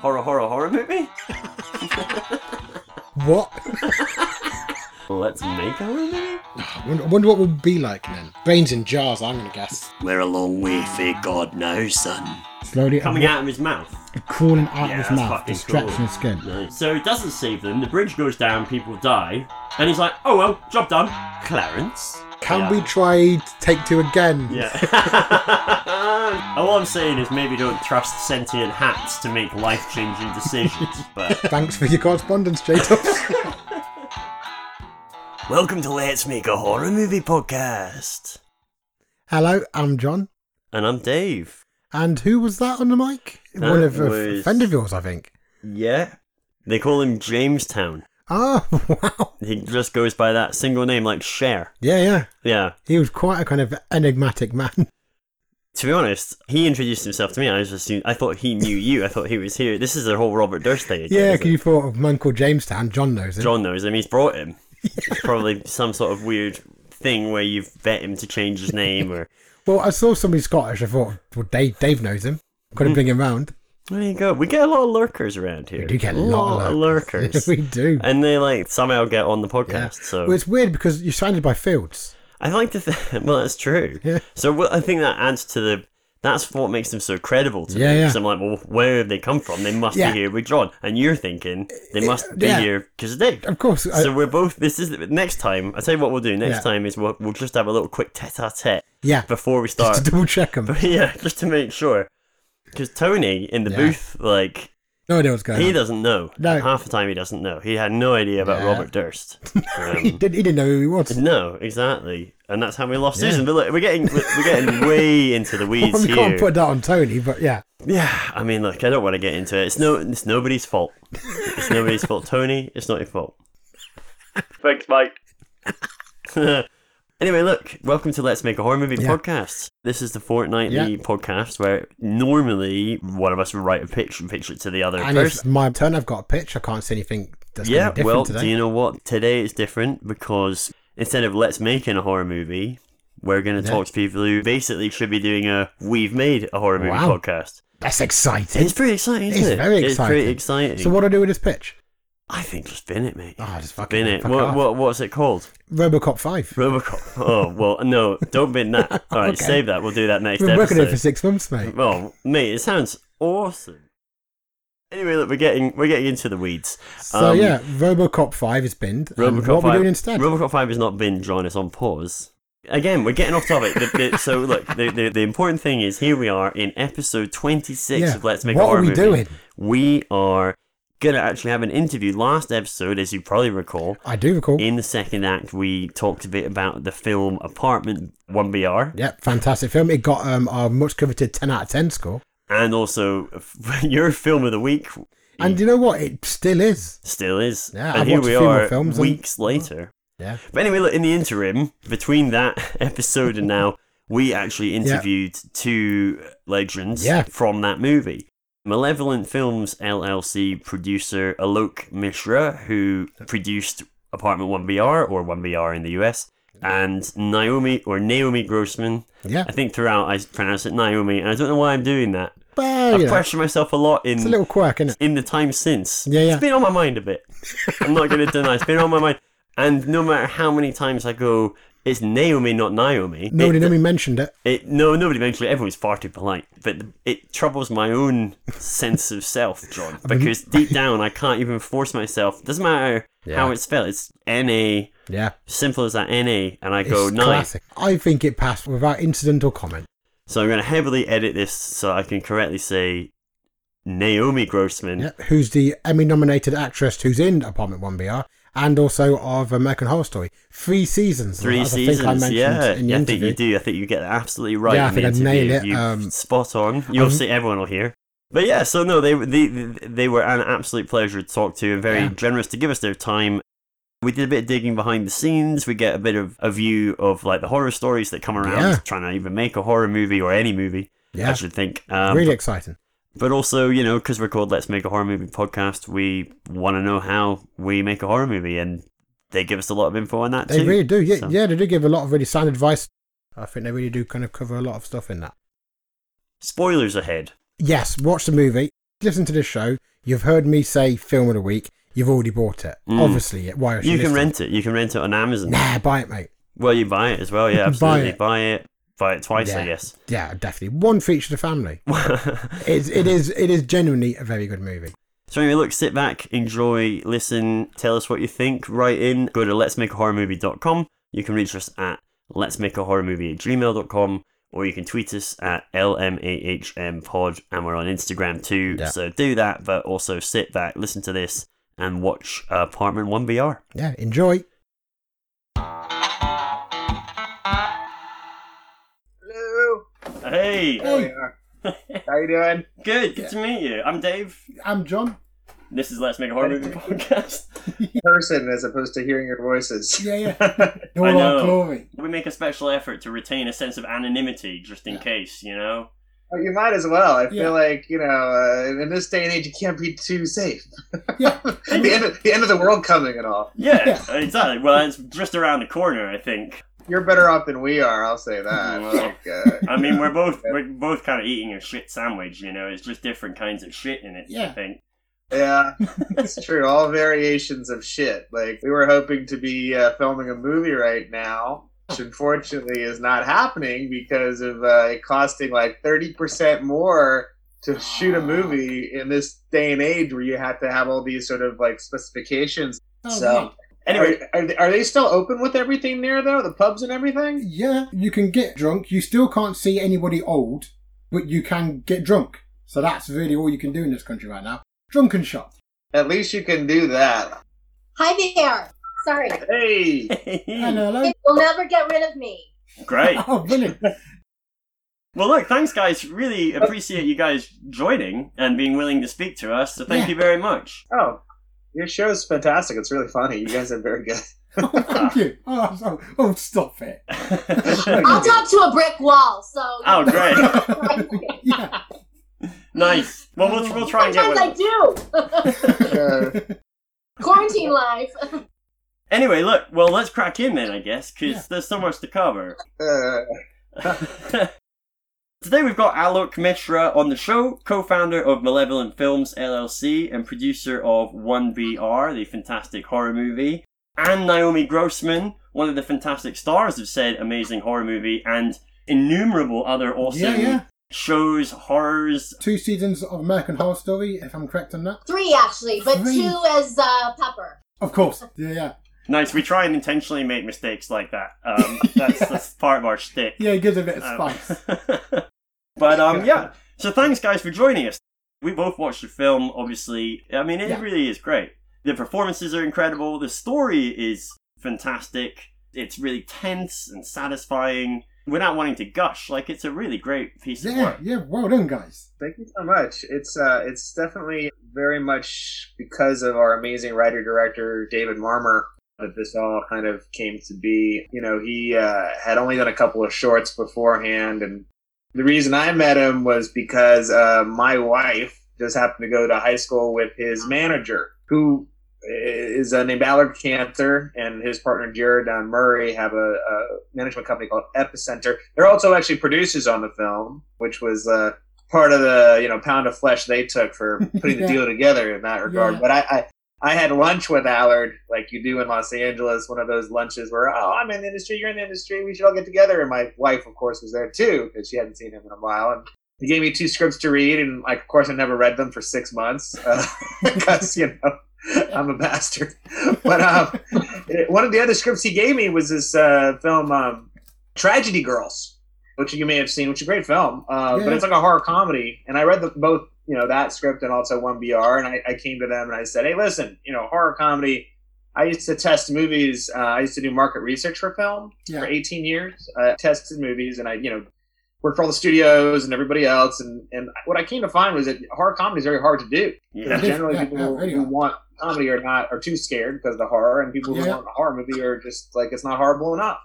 horror movie? What? Let's make a horror movie? I wonder what we'll be like then. Brains in jars, I'm going to guess. We're a long way, for God knows, son. Slowly coming out of his mouth. Crawling out of his mouth, distraction of skin. Right. So he doesn't save them, the bridge goes down, people die, and he's like, oh well, job done. Clarence. Can we try take two again? Yeah. All I'm saying is maybe don't trust sentient hats to make life-changing decisions, but... Thanks for your correspondence, J-Tops. Welcome to Let's Make a Horror Movie Podcast. Hello, I'm John. And I'm Dave. And who was that on the mic? That one of a friend of yours, I think. Yeah. They call him Jamestown. Oh, wow. He just goes by that single name, like Cher. Yeah. He was quite a kind of enigmatic man. To be honest, he introduced himself to me. I thought he knew you. I thought he was here. This is the whole Robert Durst thing. Yeah, because you thought of a man called Jamestown. John knows him. He's brought him. Yeah. It's probably some sort of weird thing where you vet him to change his name or... Well, I saw somebody Scottish. I thought, well, Dave knows him. Couldn't bring him round. There you go. We get a lot of lurkers around here. We do get a lot of lurkers. We do. And they somehow get on the podcast. Yeah. So well, it's weird because you're surrounded by fields. I like to think... Well, that's true. Yeah. So I think that adds to the... That's what makes them so credible to me. Because I'm like, well, where have they come from? They must be here with John. And you're thinking, they must be here because of Dave. Of course. So we're both... This is... Next time, I'll tell you what we'll do. Next time is we'll just have a little quick tete-a-tete before we start. Just to double check them. But yeah, just to make sure. Because Tony in the booth, no idea what's going on. He doesn't know. No. Half the time he doesn't know. He had no idea about Robert Durst. He didn't know who he was. No, exactly. And that's how we lost Susan. But look, we're getting way into the weeds here. We can't put that on Tony, but yeah. Yeah, I mean, look, I don't want to get into it. It's nobody's fault. It's nobody's fault, Tony. It's not your fault. Thanks, Mike. Anyway, look, welcome to Let's Make a Horror Movie Podcast. This is the fortnightly podcast where normally one of us would write a pitch and pitch it to the other person. And it's my turn, I've got a pitch, I can't say anything that's going to be different today. Do you know what? Today is different because instead of Let's Make a Horror Movie, we're going to talk to people who basically should be doing a We've Made a Horror Movie podcast. That's exciting. It's pretty exciting, isn't it? It's very exciting. It's pretty exciting. So what do I do with this pitch? I think just bin it, mate. Oh, just fucking bin it. What's it called? Robocop 5. Robocop. Oh, well, no, don't bin that. All right, save that. We'll do that next episode. We've been working it for 6 months, mate. Well, mate, it sounds awesome. Anyway, look, we're getting into the weeds. So Robocop 5 is binned. What are we doing instead? Robocop 5 is not binned, John. It's on pause. Again, we're getting off topic. So look, the important thing is here we are in episode 26 of Let's Make a Horror Movie. What are we doing? We are going to actually have an interview. Last episode, as you probably recall. I do recall. In the second act, we talked a bit about the film Apartment 1BR. Yep, fantastic film. It got our much-coveted 10 out of 10 score. And also, your film of the week. And you know what? It still is. Still is. Yeah, and here we are weeks later. Yeah. But anyway, look, in the interim, between that episode and now, we actually interviewed two legends from that movie. Malevolent Films LLC producer Alok Mishra, who produced Apartment 1BR or 1BR in the US, and Naomi Grossman. Yeah. I think throughout I pronounce it Naomi, and I don't know why I'm doing that. Well, I've pressured myself a lot in... It's a little quirk, isn't it? In the time since. Yeah. It's been on my mind a bit. I'm not going to deny it's been on my mind. And no matter how many times I go... It's Naomi, not Naomi. Nobody mentioned it. No, nobody mentioned it. Everyone's far too polite. But it troubles my own sense of self, John. Because deep down, I can't even force myself. Doesn't matter how it's spelled. It's N-A. Yeah. Simple as that, N-A. And I go, no. Classic. I think it passed without incident or comment. So I'm going to heavily edit this so I can correctly say Naomi Grossman. Yeah, who's the Emmy-nominated actress who's in Apartment 1BR. And also of American Horror Story. 3 seasons. I think I mentioned in the interview. I think you do. I think you get that absolutely right. Yeah, I think I nailed it. Spot on. Obviously, everyone will hear. But yeah, so no, they were an absolute pleasure to talk to and very generous to give us their time. We did a bit of digging behind the scenes. We get a bit of a view of the horror stories that come around trying to even make a horror movie or any movie, I should think. Really exciting. But also, because we're called Let's Make a Horror Movie Podcast, we want to know how we make a horror movie, and they give us a lot of info on that, too. They really do. Yeah, so. Yeah, they do give a lot of really sound advice. I think they really do kind of cover a lot of stuff in that. Spoilers ahead. Yes, watch the movie. listen to this show, you've heard me say film of the week, you've already bought it. Obviously, why are you listening? You can rent it on Amazon. Nah, buy it, mate. Well, you buy it as well, yeah, absolutely. Buy it twice, yeah. I guess. Yeah, definitely. One feature to family. It is genuinely a very good movie. So anyway, look, sit back, enjoy, listen, tell us what you think, write in, go to letsmakeahorrormovie.com. You can reach us at letsmakeahorrormovie@gmail.com, or you can tweet us at LMAHMpod, and we're on Instagram too. Yeah. So do that, but also sit back, listen to this, and watch Apartment 1BR. Yeah, enjoy. Hello. Hey. Hey. How you doing? Good yeah. to meet you. I'm Dave. I'm John. This is Let's Make a Horror Movie Podcast. Person as opposed to hearing your voices. Yeah. All I know. Our glory. We make a special effort to retain a sense of anonymity just in case, you know? Well, you might as well. I feel like, you know, in this day and age, you can't be too safe. Yeah. the end of the world coming and all. Yeah, exactly. Well, it's just around the corner, I think. You're better off than we are, I'll say that. Well, like, I mean, we're both kind of eating a shit sandwich, you know? It's just different kinds of shit in it, I think. Yeah, it's true. All variations of shit. Like, we were hoping to be filming a movie right now, which unfortunately is not happening because of it costing like 30% more to shoot a movie in this day and age where you have to have all these sort of like specifications. So... Anyway, are they still open with everything there, though? The pubs and everything? Yeah, you can get drunk. You still can't see anybody old, but you can get drunk. So that's really all you can do in this country right now. Drunken shop. At least you can do that. Hi there. Sorry. Hey. Hello. It will never get rid of me. Great. Oh, brilliant. Well, look, thanks, guys. Really appreciate you guys joining and being willing to speak to us. So thank you very much. Oh. Your show's fantastic. It's really funny. You guys are very good. Oh, thank you. Oh, stop it. I'll talk to a brick wall, so... Oh, great. Yeah. Nice. Well, we'll try and get one. Sometimes I do. Quarantine life. Anyway, look. Well, let's crack in then, I guess, because there's so much to cover. Today we've got Alok Mishra on the show, co-founder of Malevolent Films LLC and producer of 1BR, the fantastic horror movie, and Naomi Grossman, one of the fantastic stars of said amazing horror movie and innumerable other awesome shows, horrors. 2 seasons of American Horror Story, if I'm correct on that. 3 actually, but 3. 2 as Pepper. Of course, yeah. Nice, we try and intentionally make mistakes like that. That's part of our shtick. Yeah, it gives a bit of spice. But, so thanks, guys, for joining us. We both watched the film, obviously. I mean, it really is great. The performances are incredible. The story is fantastic. It's really tense and satisfying. Without wanting to gush, like, it's a really great piece of work. Yeah, well done, guys. Thank you so much. It's definitely very much because of our amazing writer-director, David Marmer, that this all kind of came to be. You know, he had only done a couple of shorts beforehand, and the reason I met him was because my wife just happened to go to high school with his manager, who is named Allard Cantor, and his partner Jared Don Murray have a management company called Epicenter. They're also actually producers on the film, which was part of the pound of flesh they took for putting the deal together in that regard. Yeah. But I had lunch with Allard, like you do in Los Angeles, one of those lunches where, I'm in the industry, you're in the industry, we should all get together. And my wife, of course, was there too, because she hadn't seen him in a while. And he gave me 2 scripts to read, and of course I never read them for 6 months, because, I'm a bastard. But one of the other scripts he gave me was this film, Tragedy Girls, which you may have seen, which is a great film, but it's like a horror comedy. And I read both. That script and also 1BR. And I came to them and I said, hey, listen, horror comedy, I used to test movies. I used to do market research for film for 18 years. I tested movies and I, worked for all the studios and everybody else. And what I came to find was that horror comedy is very hard to do. Yeah. Generally people who want comedy are too scared because of the horror, and people who want a horror movie are just like, it's not horrible enough.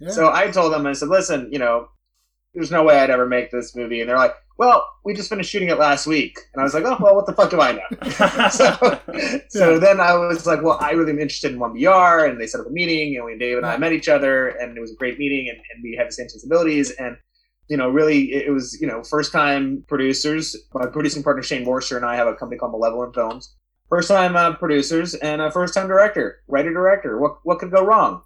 Yeah. So I told them, I said, listen, there's no way I'd ever make this movie. And they're like, well, we just finished shooting it last week. And I was like, oh, well, what the fuck do I know? So then I was like, well, I really am interested in 1BR. And they set up a meeting, and Dave and I met each other, and it was a great meeting, and we had the same sensibilities. And you know, really, it was, you know, first-time producers. My producing partner, Shane Worcester, and I have a company called Malevolent Films. First-time producers and a first-time director, writer-director. What could go wrong?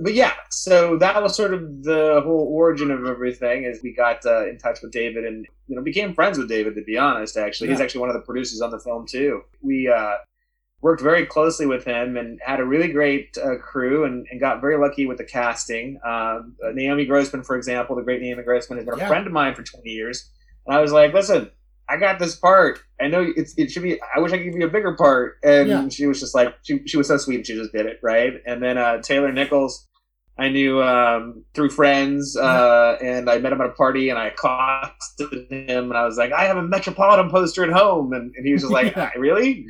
But yeah, so that was sort of the whole origin of everything, as we got in touch with David and, you know, became friends with David, to be honest, actually. Yeah. He's actually one of the producers on the film, too. We worked very closely with him and had a really great crew and got very lucky with the casting. Naomi Grossman, for example, the great Naomi Grossman, has been a friend of mine for 20 years. And I was like, listen, I got this part. I know it should be, I wish I could give you a bigger part. And she was just like, she was so sweet. She just did it, right? And then Taylor Nichols, I knew through friends, and I met him at a party, and I accosted him, and I was like, I have a Metropolitan poster at home. And he was just like, really?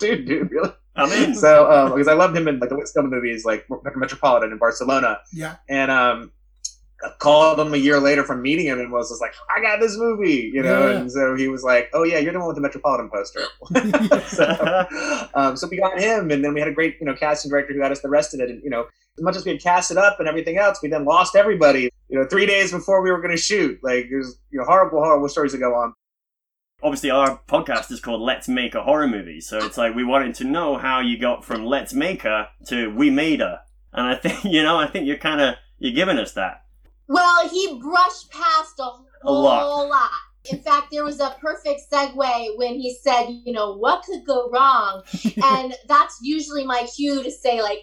dude, really? I mean, so, because I loved him in like the Whitstone movies, like Metropolitan in Barcelona. Yeah. And I called him a year later from meeting him and was just like, I got this movie, you know? Yeah. And so he was like, oh, yeah, you're the one with the Metropolitan poster. So we got him, and then we had a great, you know, casting director who got us the rest of it, and, you know, as much as we had cast it up and everything else, we then lost everybody, you know, 3 days before we were going to shoot. Like, there's, you know, horrible stories that go on. Obviously, our podcast is called Let's Make a Horror Movie. So it's like, we wanted to know how you got from Let's Make Her to We Made Her. And I think, you know, you're kind of, you're giving us that. Well, he brushed past a whole lot. In fact, there was a perfect segue when he said, you know, what could go wrong? And that's usually my cue to say, like,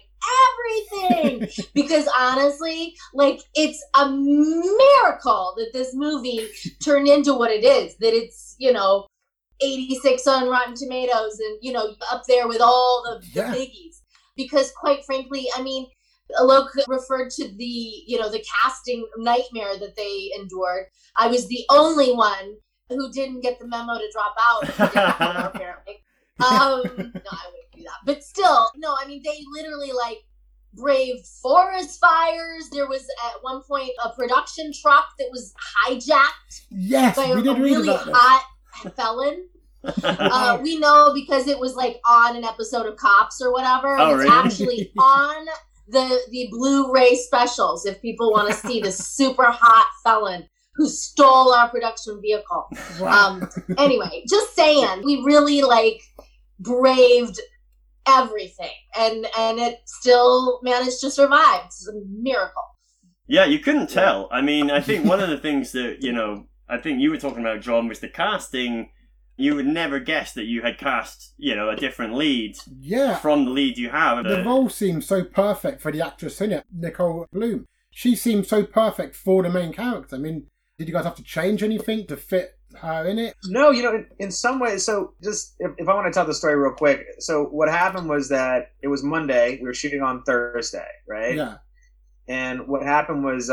everything, because honestly, like, it's a miracle that this movie turned into what it is, that it's, you know, 86 on Rotten Tomatoes and, you know, up there with all the biggies, because quite frankly, I mean, Alok referred to the, you know, the casting nightmare that they endured. I was the only one who didn't get the memo to drop out, apparently. No, I wouldn't do that. But still, no, I mean, they literally, like, braved forest fires. There was, at one point, a production truck that was hijacked by a really hot felon. We know because it was, like, on an episode of Cops or whatever. Oh, really? It's actually on the Blu-ray specials if people want to see the super hot felon who stole our production vehicle. Wow. Anyway, just saying, we really, like, braved everything, and it still managed to survive. It's a miracle. Yeah, you couldn't tell. I mean, I think one of the things that, you know, I think you were talking about, John, was the casting. You would never guess that you had cast, you know, a different lead from the lead you have. The role seemed so perfect for the actress in it, Nicole Bloom. She seemed so perfect for the main character. I mean, did you guys have to change anything to fit her in it? No, you know, in some ways, so just, if I want to tell the story real quick. So what happened was that it was Monday, we were shooting on Thursday, right? Yeah. And what happened was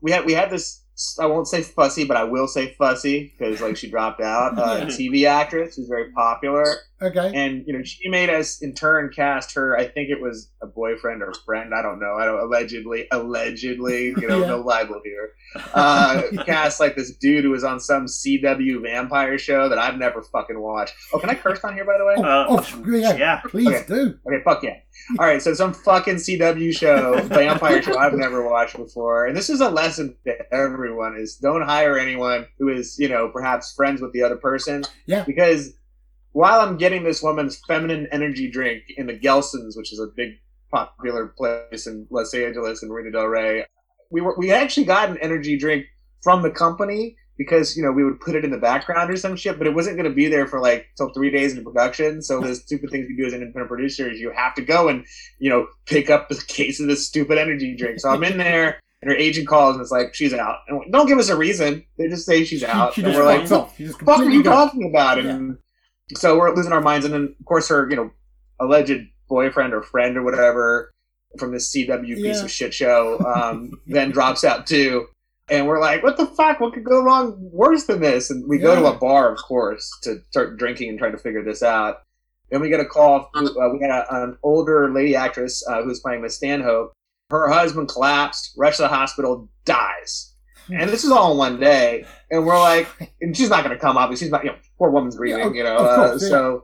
we had this, I won't say fussy, but I will say fussy, because, like, she dropped out. TV actress who's very popular. Okay. And, you know, she made us, in turn, cast her, I think it was a boyfriend or friend, I don't know. I don't, allegedly, you know, no libel here. Cast, like, this dude who was on some CW vampire show that I've never fucking watched. Oh, can I curse on here, by the way? Yeah. Please do. Okay, fuck yeah. All right, so some fucking CW show, vampire show I've never watched before. And this is a lesson to everyone, is don't hire anyone who is, you know, perhaps friends with the other person. Yeah. Because while I'm getting this woman's feminine energy drink in the Gelson's, which is a big popular place in Los Angeles and Marina Del Rey, we actually got an energy drink from the company, because, you know, we would put it in the background or some shit, but it wasn't going to be there for, like, till 3 days into production. So the stupid things you do as an independent producer is you have to go and, you know, pick up the case of this stupid energy drink. So I'm in there, and her agent calls, and it's like, she's out. And don't give us a reason. They just say she's out. And we're like, what the fuck are you talking about? And so we're losing our minds. And then, of course, her, you know, alleged boyfriend or friend or whatever from this CW piece of shit show then drops out, too. And we're like, what the fuck? What could go wrong worse than this? And we go to a bar, of course, to start drinking and trying to figure this out. Then we get a call. We had an older lady actress who was playing Miss Stanhope. Her husband collapsed, rushed to the hospital, dies. And this is all in one day. And we're like, and she's not going to come, obviously. She's not, you know, poor woman's grieving, you know. So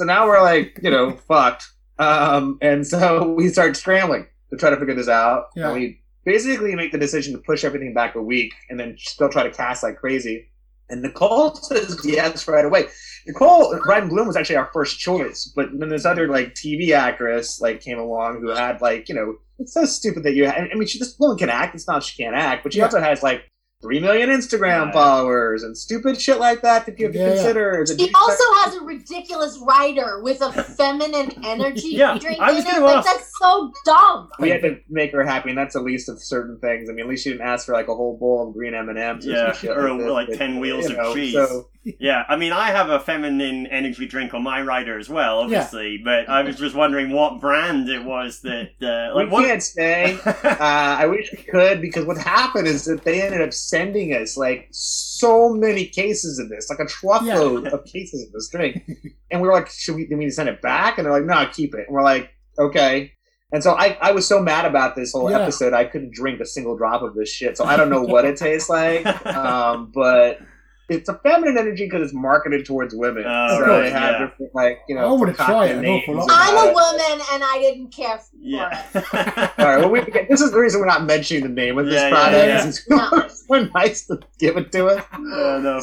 now we're like, you know, fucked. And so we start scrambling to try to figure this out. Yeah. And we basically make the decision to push everything back a week and then still try to cast like crazy. And Nicole says yes right away. Ryan Bloom was actually our first choice, but then this other like TV actress like came along who had like, you know, it's so stupid that you, I mean, this woman can act. It's not she can't act, but she also has like 3 million Instagram followers and stupid shit like that that you have to consider. She also has a ridiculous writer with a feminine energy drink in it. Like, that's so dumb. We had to make her happy, and that's the least of certain things. I mean, at least she didn't ask for like a whole bowl of green M&Ms or some shit. Or like 10 wheels of cheese. So. Yeah, I mean, I have a feminine energy drink on my rider as well, obviously, but I was just wondering what brand it was that... can't say. I wish we could, because what happened is that they ended up sending us, like, so many cases of this, like a truckload of cases of this drink. And we were like, do we need to send it back? And they're like, no, keep it. And we're like, okay. And so I was so mad about this whole episode, I couldn't drink a single drop of this shit. So I don't know what it tastes like, but... It's a feminine energy because it's marketed towards women. Oh, so they have different, like, you know. I would try it. I'm a woman and I didn't care for it. All right. Well, this is the reason we're not mentioning the name of this product. Yeah, yeah. It's so nice to give it to us. No,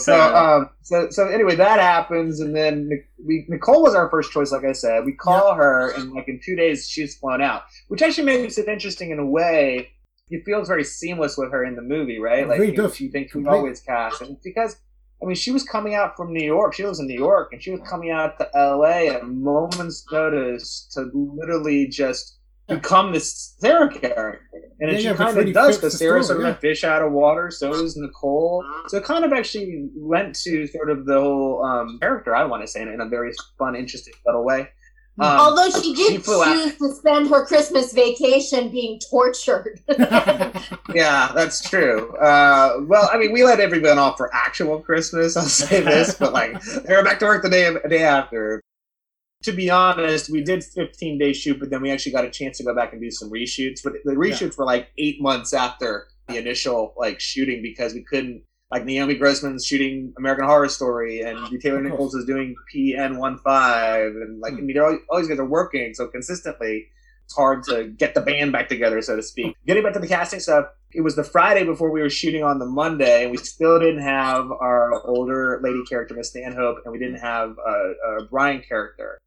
so anyway, that happens, and then Nicole was our first choice. Like I said, we call her, and like in 2 days she's flown out, which actually makes it interesting in a way. It feels very seamless with her in the movie, right? Like you think we always cast, and it's because. I mean, she was coming out from New York. She lives in New York, and she was coming out to L.A. at a moment's notice to literally just become this Sarah character. And she kind of does, because Sarah's sort of a fish out of water, so is Nicole. So it kind of actually went to sort of the whole character, I want to say, in a very fun, interesting, subtle way. Although she did choose to spend her Christmas vacation being tortured. Yeah, that's true. Well, I mean, we let everyone off for actual Christmas, I'll say this, but like, they were back to work the day after. To be honest, we did 15-day shoot, but then we actually got a chance to go back and do some reshoots. But the reshoots were like 8 months after the initial like shooting, because we couldn't. Like Naomi Grossman's shooting American Horror Story, and Taylor Nichols is doing PN15, and like, I mean, all these guys are working so consistently, it's hard to get the band back together, so to speak. Getting back to the casting stuff, it was the Friday before we were shooting on the Monday, and we still didn't have our older lady character, Miss Stanhope, and we didn't have a Brian character.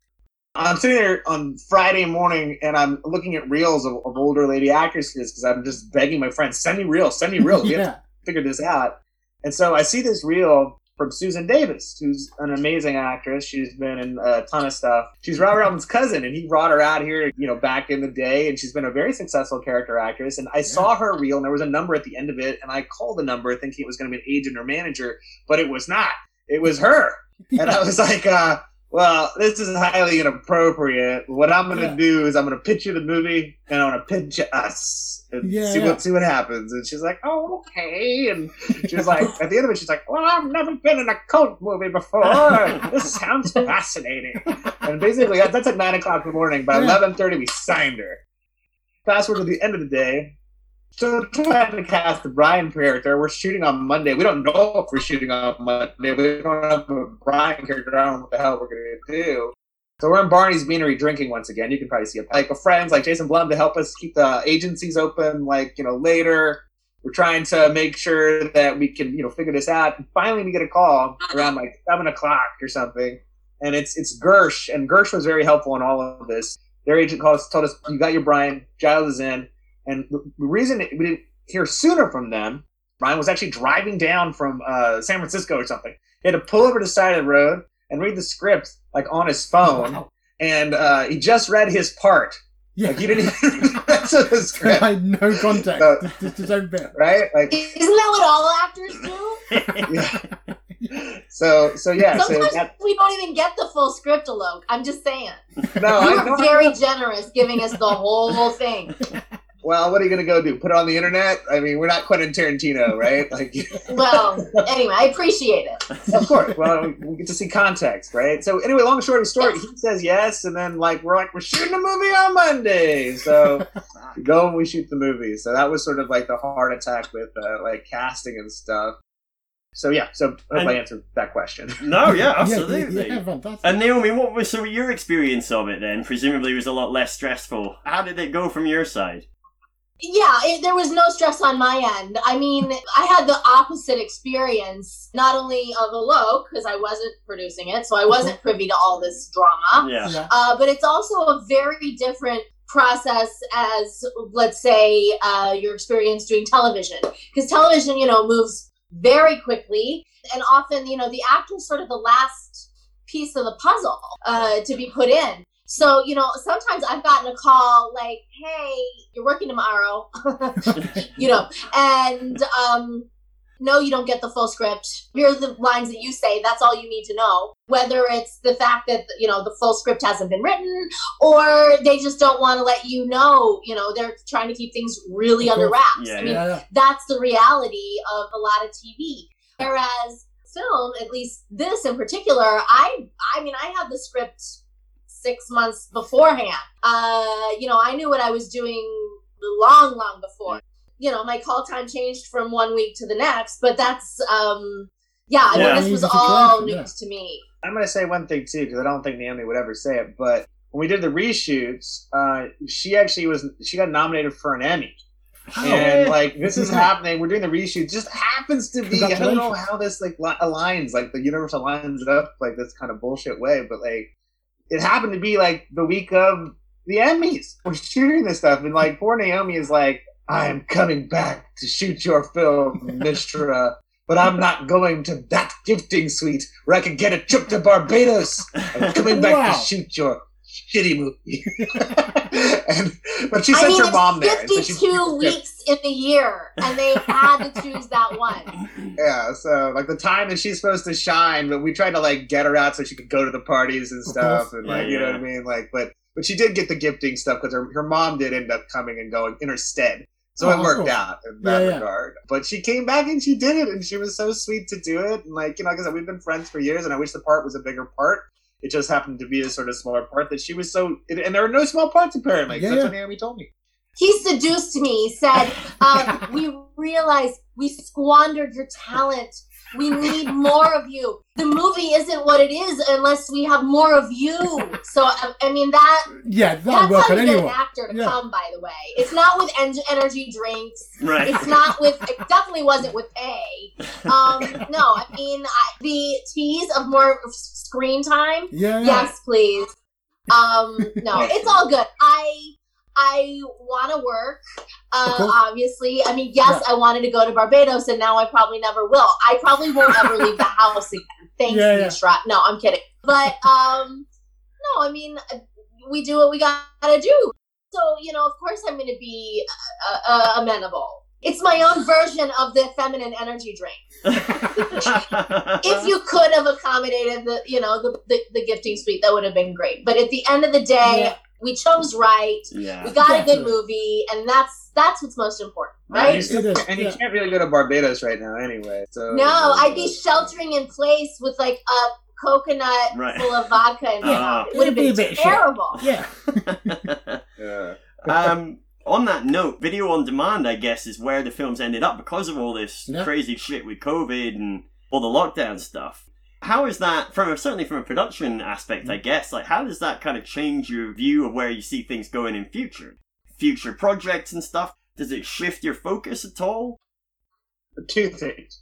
I'm sitting there on Friday morning, and I'm looking at reels of older lady actresses, because I'm just begging my friends, send me reels, we have to figure this out. And so I see this reel from Susan Davis, who's an amazing actress. She's been in a ton of stuff. She's Robert Altman's cousin, and he brought her out here, you know, back in the day. And she's been a very successful character actress. And I saw her reel, and there was a number at the end of it. And I called the number thinking it was going to be an agent or manager, but it was not. It was her. And I was like, well, this is highly inappropriate. What I'm going to do is I'm going to pitch you the movie, and I'm going to pitch you us. And see what happens. And she's like, oh, okay. And she's like, at the end of it, she's like, well, I've never been in a cult movie before. This sounds fascinating. And basically, that's at 9 o'clock in the morning. By 11:30, we signed her. Fast forward to the end of the day. So trying to cast the Brian character. We're shooting on Monday. We don't know if we're shooting on Monday. We don't have a Brian character. I don't know what the hell we're going to do. So we're in Barney's Beanery drinking once again. You can probably see it. Like a friends, like Jason Blum, to help us keep the agencies open, like, you know, later. We're trying to make sure that we can, you know, figure this out. And finally we get a call around like 7 o'clock or something. And it's Gersh. And Gersh was very helpful in all of this. Their agent told us, you got your Brian, Giles is in. And the reason we didn't hear sooner from them, Brian was actually driving down from San Francisco or something. He had to pull over to the side of the road and read the script like on his phone, and he just read his part. Yeah, like, he didn't even read the rest of the script. Like, no contact, just his own bit, right? Like, isn't that what all actors do? So yeah. Sometimes we don't even get the full script, Alok. I'm just saying. No, you were very generous, giving us the whole thing. Well, what are you going to go do? Put it on the internet? I mean, we're not Quentin Tarantino, right? Like, well, anyway, I appreciate it. Of course. Well, we get to see context, right? So anyway, long story short, he says yes, and then we're shooting a movie on Monday. So we go and we shoot the movie. So that was sort of like the heart attack with casting and stuff. So yeah, I hope I answered that question. No, yeah, absolutely. Yeah, and Naomi, what was sort of your experience of it then? Presumably it was a lot less stressful. How did it go from your side? Yeah, there was no stress on my end. I mean, I had the opposite experience, not only of Alok, because I wasn't producing it, so I wasn't privy to all this drama, but it's also a very different process as, let's say, your experience doing television. Because television, you know, moves very quickly, and often, you know, the actor's sort of the last piece of the puzzle to be put in. So, you know, sometimes I've gotten a call like, hey, you're working tomorrow, you know, and no, you don't get the full script. Here are the lines that you say. That's all you need to know. Whether it's the fact that, you know, the full script hasn't been written, or they just don't want to let you know, you know, they're trying to keep things really under wraps. I mean, that's the reality of a lot of TV. Whereas film, at least this in particular, I mean, I had the script 6 months beforehand. You know, I knew what I was doing long before. You know, my call time changed from 1 week to the next, but that's, I mean, this was all news to me. I'm going to say one thing, too, because I don't think Naomi would ever say it, but when we did the reshoots, she got nominated for an Emmy. And, like, this is happening. We're doing the reshoot. Just happens to be, I don't know how this, like, aligns, like, the universe aligns up, like, this kind of bullshit way, but, like, it happened to be, like, the week of the Emmys. We're shooting this stuff, and, like, poor Naomi is like, I am coming back to shoot your film, Mishra, but I'm not going to that gifting suite where I can get a trip to Barbados. I'm coming back to shoot your shitty movie. But she sent her mom there. 52 weeks in the year, and they had to choose that one. Yeah, so like the time that she's supposed to shine, but we tried to like get her out so she could go to the parties and stuff, and like you know what I mean, like but she did get the gifting stuff because her mom did end up coming and going in her stead. So it worked out in that regard. But she came back and she did it, and she was so sweet to do it. And like, you know, like I said, we've been friends for years, and I wish the part was a bigger part. It just happened to be a sort of smaller part that she was so... And there were no small parts, apparently. Yeah, that's what Naomi told me. He seduced me. He said, we realized we squandered your talent. We need more of you. The movie isn't what it is unless we have more of you. So, I mean, that... Yeah, that's how you get an actor to come, by the way. It's not with energy drinks. Right. It's not with... It definitely wasn't with pay. No, I mean, the tease of more screen time? Yeah. Yes, please. No, it's all good. I want to work, obviously. I mean, yes, I wanted to go to Barbados, and now I probably never will. I probably won't ever leave the house again. Thanks, Mishra. Yeah. No, I'm kidding. But, no, I mean, we do what we got to do. So, you know, of course I'm going to be amenable. It's my own version of the feminine energy drink. If you could have accommodated the gifting suite, that would have been great. But at the end of the day... Yeah. We chose right. Yeah. We got a good movie, and that's what's most important, right? And you can't really go to Barbados right now, anyway. So no, I'd be sheltering in place with like a coconut full of vodka, and it would have been terrible. Yeah. On that note, video on demand, I guess, is where the films ended up because of all this crazy shit with COVID and all the lockdown stuff. How is that, from a production aspect, I guess, like, how does that kind of change your view of where you see things going in future projects and stuff? Does it shift your focus at all? Two things.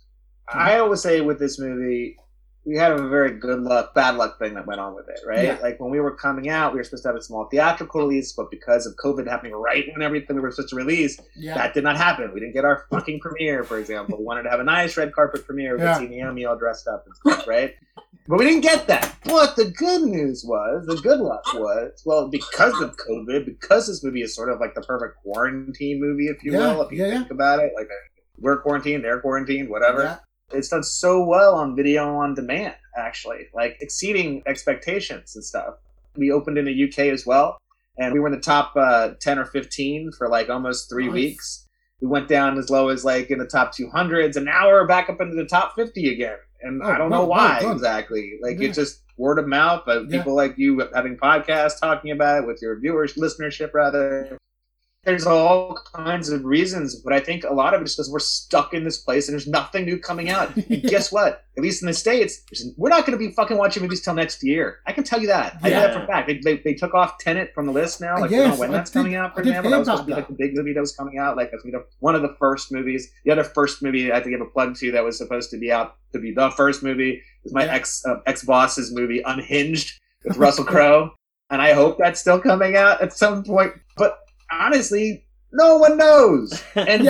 I always say with this movie, we had a very good luck, bad luck thing that went on with it, right? Yeah. Like, when we were coming out, we were supposed to have a small theatrical release, but because of COVID happening right when everything we were supposed to release, that did not happen. We didn't get our fucking premiere, for example. We wanted to have a nice red carpet premiere. We could see Naomi all dressed up and stuff, right? But we didn't get that. But the good news was, the good luck was, well, because of COVID, because this movie is sort of like the perfect quarantine movie, if you will, if you think about it. Like, we're quarantined, they're quarantined, whatever. Yeah. It's done so well on video on demand, actually, like exceeding expectations and stuff. We opened in the UK as well, and we were in the top 10 or 15 for like almost three weeks. We went down as low as like in the top 200s, and now we're back up into the top 50 again. And I don't know why exactly. Like it's just word of mouth, but people like you having podcasts, talking about it with your listenership rather. there's all kinds of reasons, but I think a lot of it is because we're stuck in this place and there's nothing new coming out. And guess what? At least in the States, we're not going to be fucking watching movies till next year. I can tell you that. Yeah. I know that for a fact. They took off Tenet from the list now. Like, yes, I don't know when that's coming out, for example. That was supposed to be like the big movie that was coming out. Like, one of the first movies. The other first movie I have to give a plug to that was supposed to be out to be the first movie was my ex-boss's movie, Unhinged, with Russell Crowe. And I hope that's still coming out at some point. But honestly, no one knows. And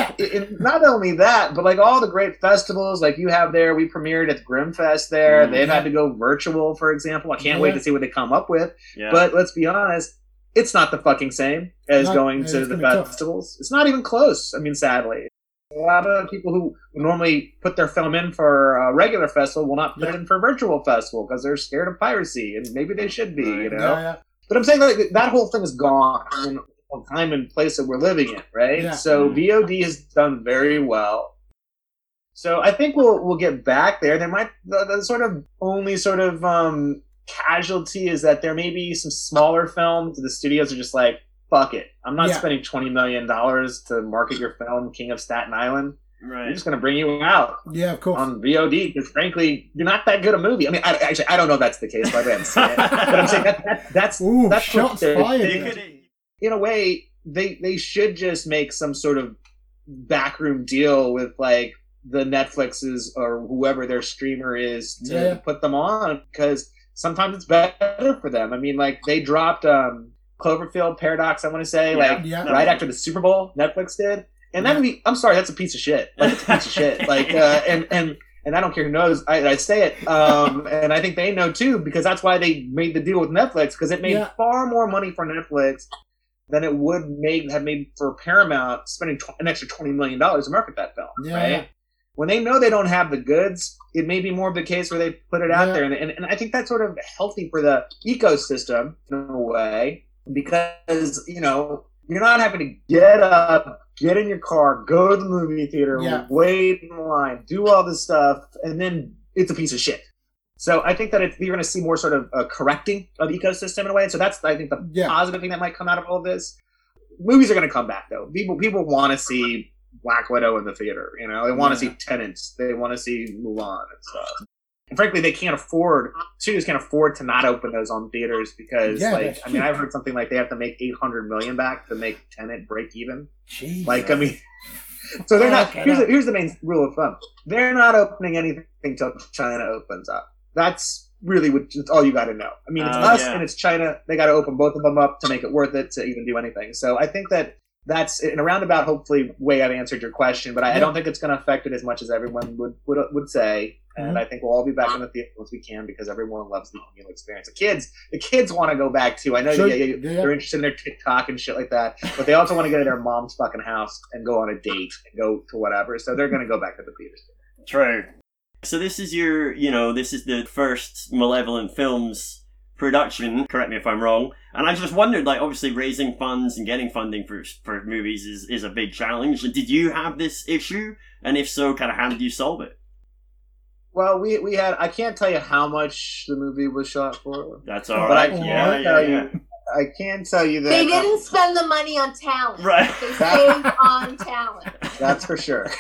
not only that, but like all the great festivals like you have there, we premiered at the Grimfest there. They've had to go virtual, for example. I can't wait to see what they come up with. Yeah. But let's be honest, it's not the fucking same as going to the festivals. It's not even close, I mean, sadly. A lot of people who normally put their film in for a regular festival will not put it in for a virtual festival because they're scared of piracy, and maybe they should be, you know? Yeah, yeah. But I'm saying like, that whole thing is gone. I mean, time and place that we're living in, right? Yeah. So VOD has done very well. So I think we'll get back there. There might the sort of only sort of casualty is that there may be some smaller films. The studios are just like, fuck it. I'm not spending $20 million to market your film, King of Staten Island. Right. We're just going to bring you out. Yeah, of course. On VOD, because frankly, you're not that good a movie. I mean, I don't know if that's the case, but I haven't seen it. But I'm saying that's ooh, that's shots fired. In a way, they should just make some sort of backroom deal with like the Netflixes or whoever their streamer is to put them on, because sometimes it's better for them. I mean, like they dropped Cloverfield Paradox, I want to say, after the Super Bowl, Netflix did. And that movie, I'm sorry, that's a piece of shit. Like, it's a piece of shit. Like, and I don't care who knows. I say it, and I think they know too, because that's why they made the deal with Netflix, because it made far more money for Netflix than it would have made for Paramount spending an extra $20 million to market that film, right? Yeah. When they know they don't have the goods, it may be more of the case where they put it out there. And I think that's sort of healthy for the ecosystem in a way, because, you know, you're not having to get up, get in your car, go to the movie theater, wait in line, do all this stuff, and then it's a piece of shit. So I think that you're going to see more sort of correcting of the ecosystem in a way. So that's, I think, the positive thing that might come out of all of this. Movies are going to come back, though. People want to see Black Widow in the theater. You know, they want to see Tenet. They want to see Mulan and stuff. And frankly, they can't afford. Studios can't afford to not open those on theaters because, I've heard something like they have to make $800 million back to make Tenet break even. Jesus. Like, I mean. So they're not. Here's the main rule of thumb. They're not opening anything until China opens up. That's really it's all you got to know. I mean, it's us and it's China. They got to open both of them up to make it worth it to even do anything. So I think that's in a roundabout, hopefully, way I've answered your question. But I don't think it's going to affect it as much as everyone would say. Mm-hmm. And I think we'll all be back in the theater once we can, because everyone loves the communal experience. The kids want to go back too. I know they're interested in their TikTok and shit like that, but they also want to go to their mom's fucking house and go on a date and go to whatever. So they're going to go back to the theaters. True. So this is this is the first Malevolent Films production, correct me if I'm wrong, and I just wondered, like, obviously raising funds and getting funding for movies is a big challenge. Did you have this issue? And if so, kind of how did you solve it? Well, we had, I can't tell you how much the movie was shot for. That's all right. I can tell you that. They didn't spend the money on talent. Right. They saved on talent. That's for sure.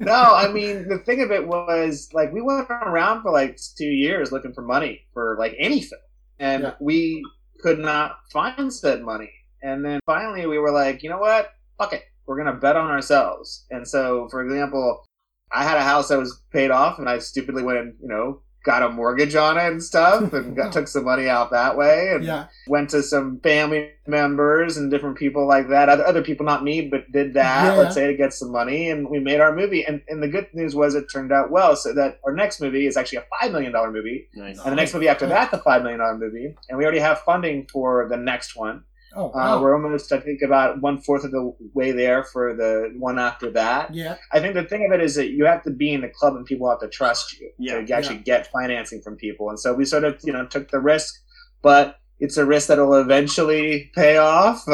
No, I mean, the thing of it was, like, we went around for, like, 2 years looking for money for, like, any film. And we could not find said money. And then finally we were like, you know what? Fuck it. We're going to bet on ourselves. And so, for example, I had a house that was paid off, and I stupidly went and, you know, got a mortgage on it and stuff, and took some money out that way, and went to some family members and different people like that. Other people, not me, but did that, let's say, to get some money, and we made our movie. And the good news was it turned out well, so that our next movie is actually a $5 million movie, and the next movie after that, the $5 million movie, and we already have funding for the next one. Oh, wow. We're almost, I think, about 1/4 of the way there for the one after that. Yeah. I think the thing of it is that you have to be in the club and people have to trust you to actually get financing from people. And so we sort of, you know, took the risk, but it's a risk that will eventually pay off. You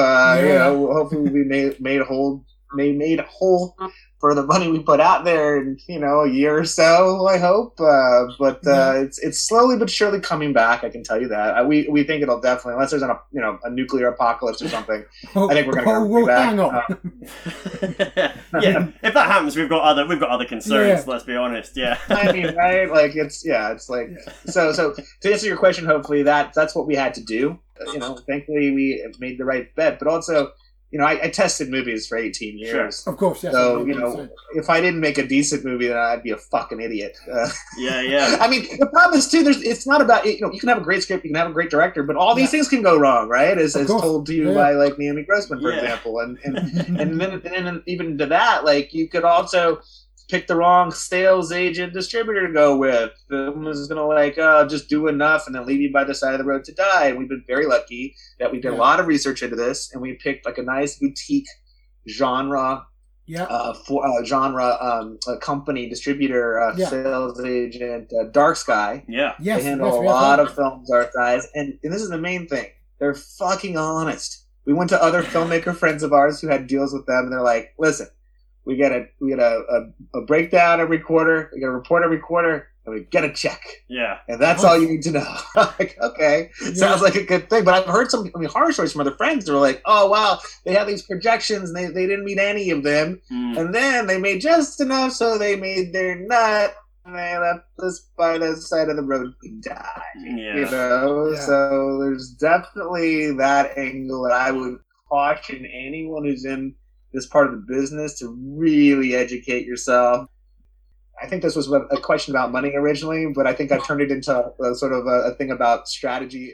know, hopefully we made whole for the money we put out there in, you know, a year or so, I hope. It's slowly but surely coming back. I can tell you that. We think it'll definitely, unless there's a nuclear apocalypse or something. I think we're going to go back. Hang on. Yeah, if that happens, we've got other concerns. Yeah. Let's be honest. Yeah. I mean, right? Like so to answer your question, hopefully that's what we had to do. You know, thankfully we made the right bet, but also, you know, I tested movies for 18 years. Sure. Of course, yes. So, you know, if I didn't make a decent movie, then I'd be a fucking idiot. Yeah. I mean, the problem is, too, it's not about, you know, you can have a great script, you can have a great director, but all these things can go wrong, right? As told to you by, like, Naomi Grossman, for example. And then even to that, like, you could also pick the wrong sales agent distributor to go with. Who's going to, like, just do enough and then leave you by the side of the road to die. And we've been very lucky that we did a lot of research into this, and we picked, like, a nice boutique company, distributor, sales agent, Dark Sky. Yeah. Yes, they handle a lot of films our size. And this is the main thing. They're fucking honest. We went to other filmmaker friends of ours who had deals with them, and they're like, listen, We get a breakdown every quarter. We get a report every quarter, and we get a check. Yeah, and that's all you need to know. Like, okay, sounds like a good thing. But I've heard some horror stories from other friends that were like, "Oh wow, they had these projections, and they didn't meet any of them, and then they made just enough, so they made their nut, and they left us by the side of the road and died." Yeah. You know, so there's definitely that angle that I would caution anyone who's in this part of the business to really educate yourself. I think this was a question about money originally, but I think I've turned it into a thing about strategy.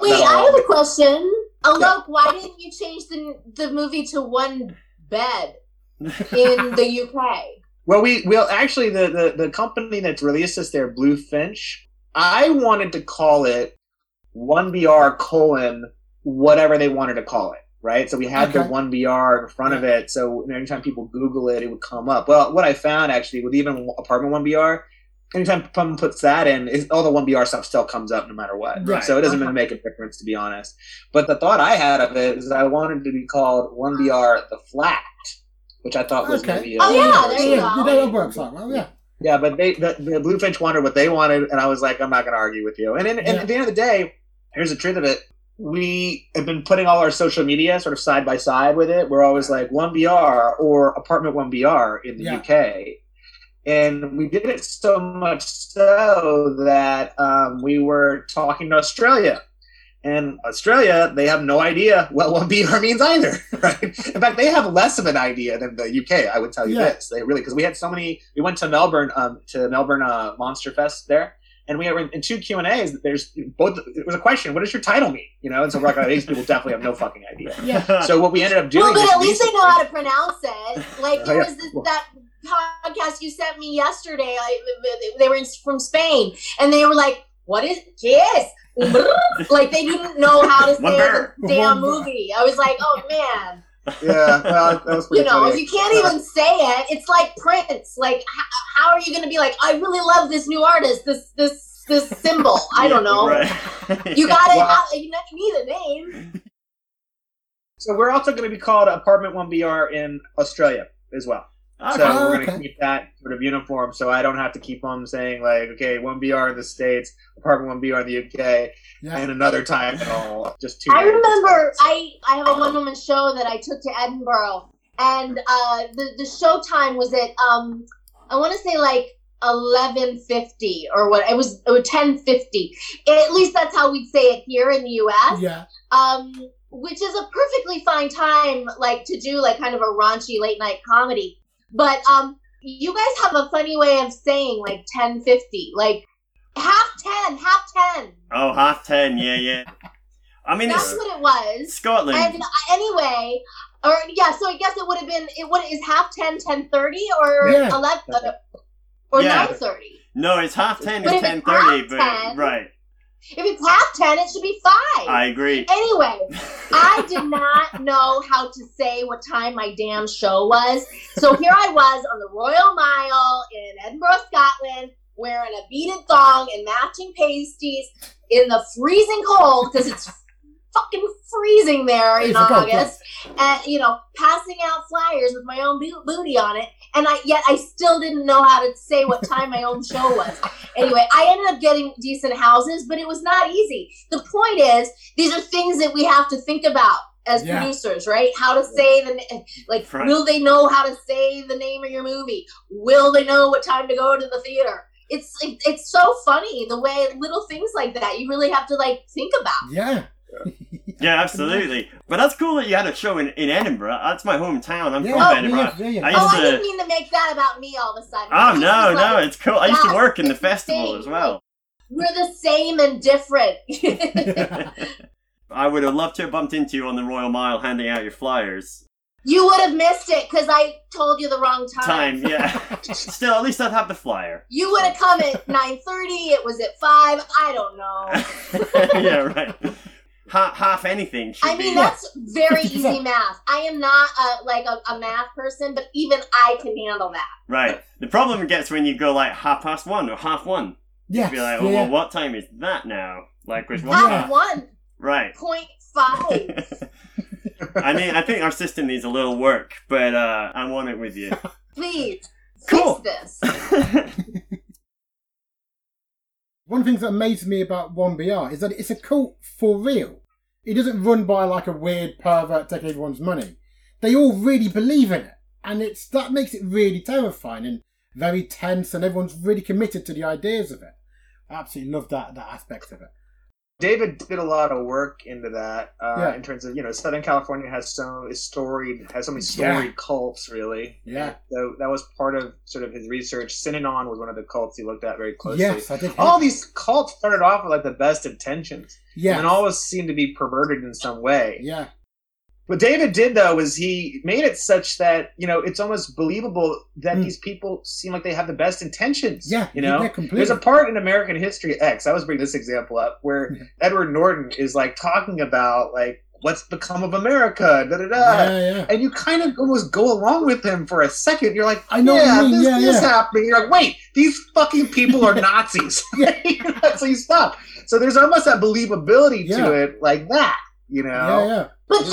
Wait, I have a question. Alok, why didn't you change the movie to One Bed in the UK? Well, actually, the company that released this there, Blue Finch, I wanted to call it 1BR : whatever they wanted to call it. Right, so we had the 1BR in front of it, so anytime people Google it, it would come up. Well, what I found actually with even Apartment 1BR, anytime someone puts that in, all the 1BR stuff still comes up no matter what. Right. So it doesn't really make a difference, to be honest. But the thought I had of it is I wanted to be called 1BR The Flat, which I thought was maybe. That works out well, yeah. Yeah, but the Bluefinch wanted what they wanted, and I was like, I'm not going to argue with you. And at the end of the day, here's the truth of it. We have been putting all our social media sort of side by side with it. We're always like 1BR or Apartment 1BR in the UK. And we did it so much so that we were talking to Australia. And Australia, they have no idea what 1BR means either, right? In fact, they have less of an idea than the UK, I would tell you this. They really, because we had so many, we went to Melbourne, Monster Fest there. And we were in two Q&As. There's both. It was a question. What does your title mean? You know, and so we're like, oh, these people definitely have no fucking idea. Yeah. So what we ended up doing. Well, but at least they know how to pronounce it. Like there was that podcast you sent me yesterday. They were from Spain, and they were like, "What is yes?" Like they didn't know how to say the damn movie. I was like, oh man. Yeah, well, that was pretty funny. If you can't even say it, it's like Prince. Like, how are you going to be like, I really love this new artist, this symbol. I don't know. Right. You got it. You need a name. So we're also going to be called Apartment 1BR in Australia as well. Okay. So we're going to keep that sort of uniform, so I don't have to keep on saying like, okay, 1BR in the States, Apartment 1BR in the UK, and another time and all. Just two. I remember I have a one-woman show that I took to Edinburgh, and the show time was at I want to say like 11:50 or what? It was 10:50. At least that's how we'd say it here in the US. Yeah. Which is a perfectly fine time, like to do like kind of a raunchy late night comedy. But you guys have a funny way of saying like 10:50, like half ten. Oh, half ten, yeah. I mean, that's what it was. Scotland. And anyway, or so I guess it would have been. Is half 10:30 or 11 or 9:30? No, it's half ten to 10:30. But right. If it's half 10, it should be 5. I agree. Anyway, I did not know how to say what time my damn show was. So here I was on the Royal Mile in Edinburgh, Scotland, wearing a beaded thong and matching pasties in the freezing cold because it's fucking freezing there in August, and you know, passing out flyers with my own booty on it, and I still didn't know how to say what time my own show was. Anyway, I ended up getting decent houses, but it was not easy. The point is, these are things that we have to think about as producers, right? How to say the, like, will they know how to say the name of your movie? Will they know what time to go to the theater? It's so funny the way little things like that you really have to like think about. Yeah, absolutely. But that's cool that you had a show in Edinburgh. That's my hometown. I'm from Edinburgh. Yeah. I didn't mean to make that about me all of a sudden. Oh, no, it's cool. I used to work in the festival as well. We're the same and different. I would have loved to have bumped into you on the Royal Mile handing out your flyers. You would have missed it because I told you the wrong time. Still, at least I'd have the flyer. You would have come at 9:30. It was at 5. I don't know. Yeah, right. Half anything. I mean, that's very easy math. I am not a math person, but even I can handle that. Right. The problem gets when you go like 1:30 or 1:30. Yeah. Be like, well, what time is that now? Like, which 1:01. Right. 0.5. I mean, I think our system needs a little work, but I want it with you. Please, fix this. One of the things that amazes me about 1BR is that it's a cult for real. It doesn't run by like a weird pervert taking everyone's money. They all really believe in it, and that makes it really terrifying and very tense, and everyone's really committed to the ideas of it. I absolutely love that aspect of it. David did a lot of work into that in terms of, you know, Southern California has so many storied cults, really. Yeah. So that was part of sort of his research. Synanon was one of the cults he looked at very closely. Yes, I did. All these cults started off with like the best intentions. Yeah. And always seemed to be perverted in some way. Yeah. What David did though was he made it such that, you know, it's almost believable that these people seem like they have the best intentions. Yeah, you know, there's a part in American History X, I always bring this example up, where Edward Norton is like talking about like what's become of America, da da da, and you kind of almost go along with him for a second. You're like, I know, this happened. You're like, wait, these fucking people are Nazis. So you stop. So there's almost that believability to it, like that, you know. But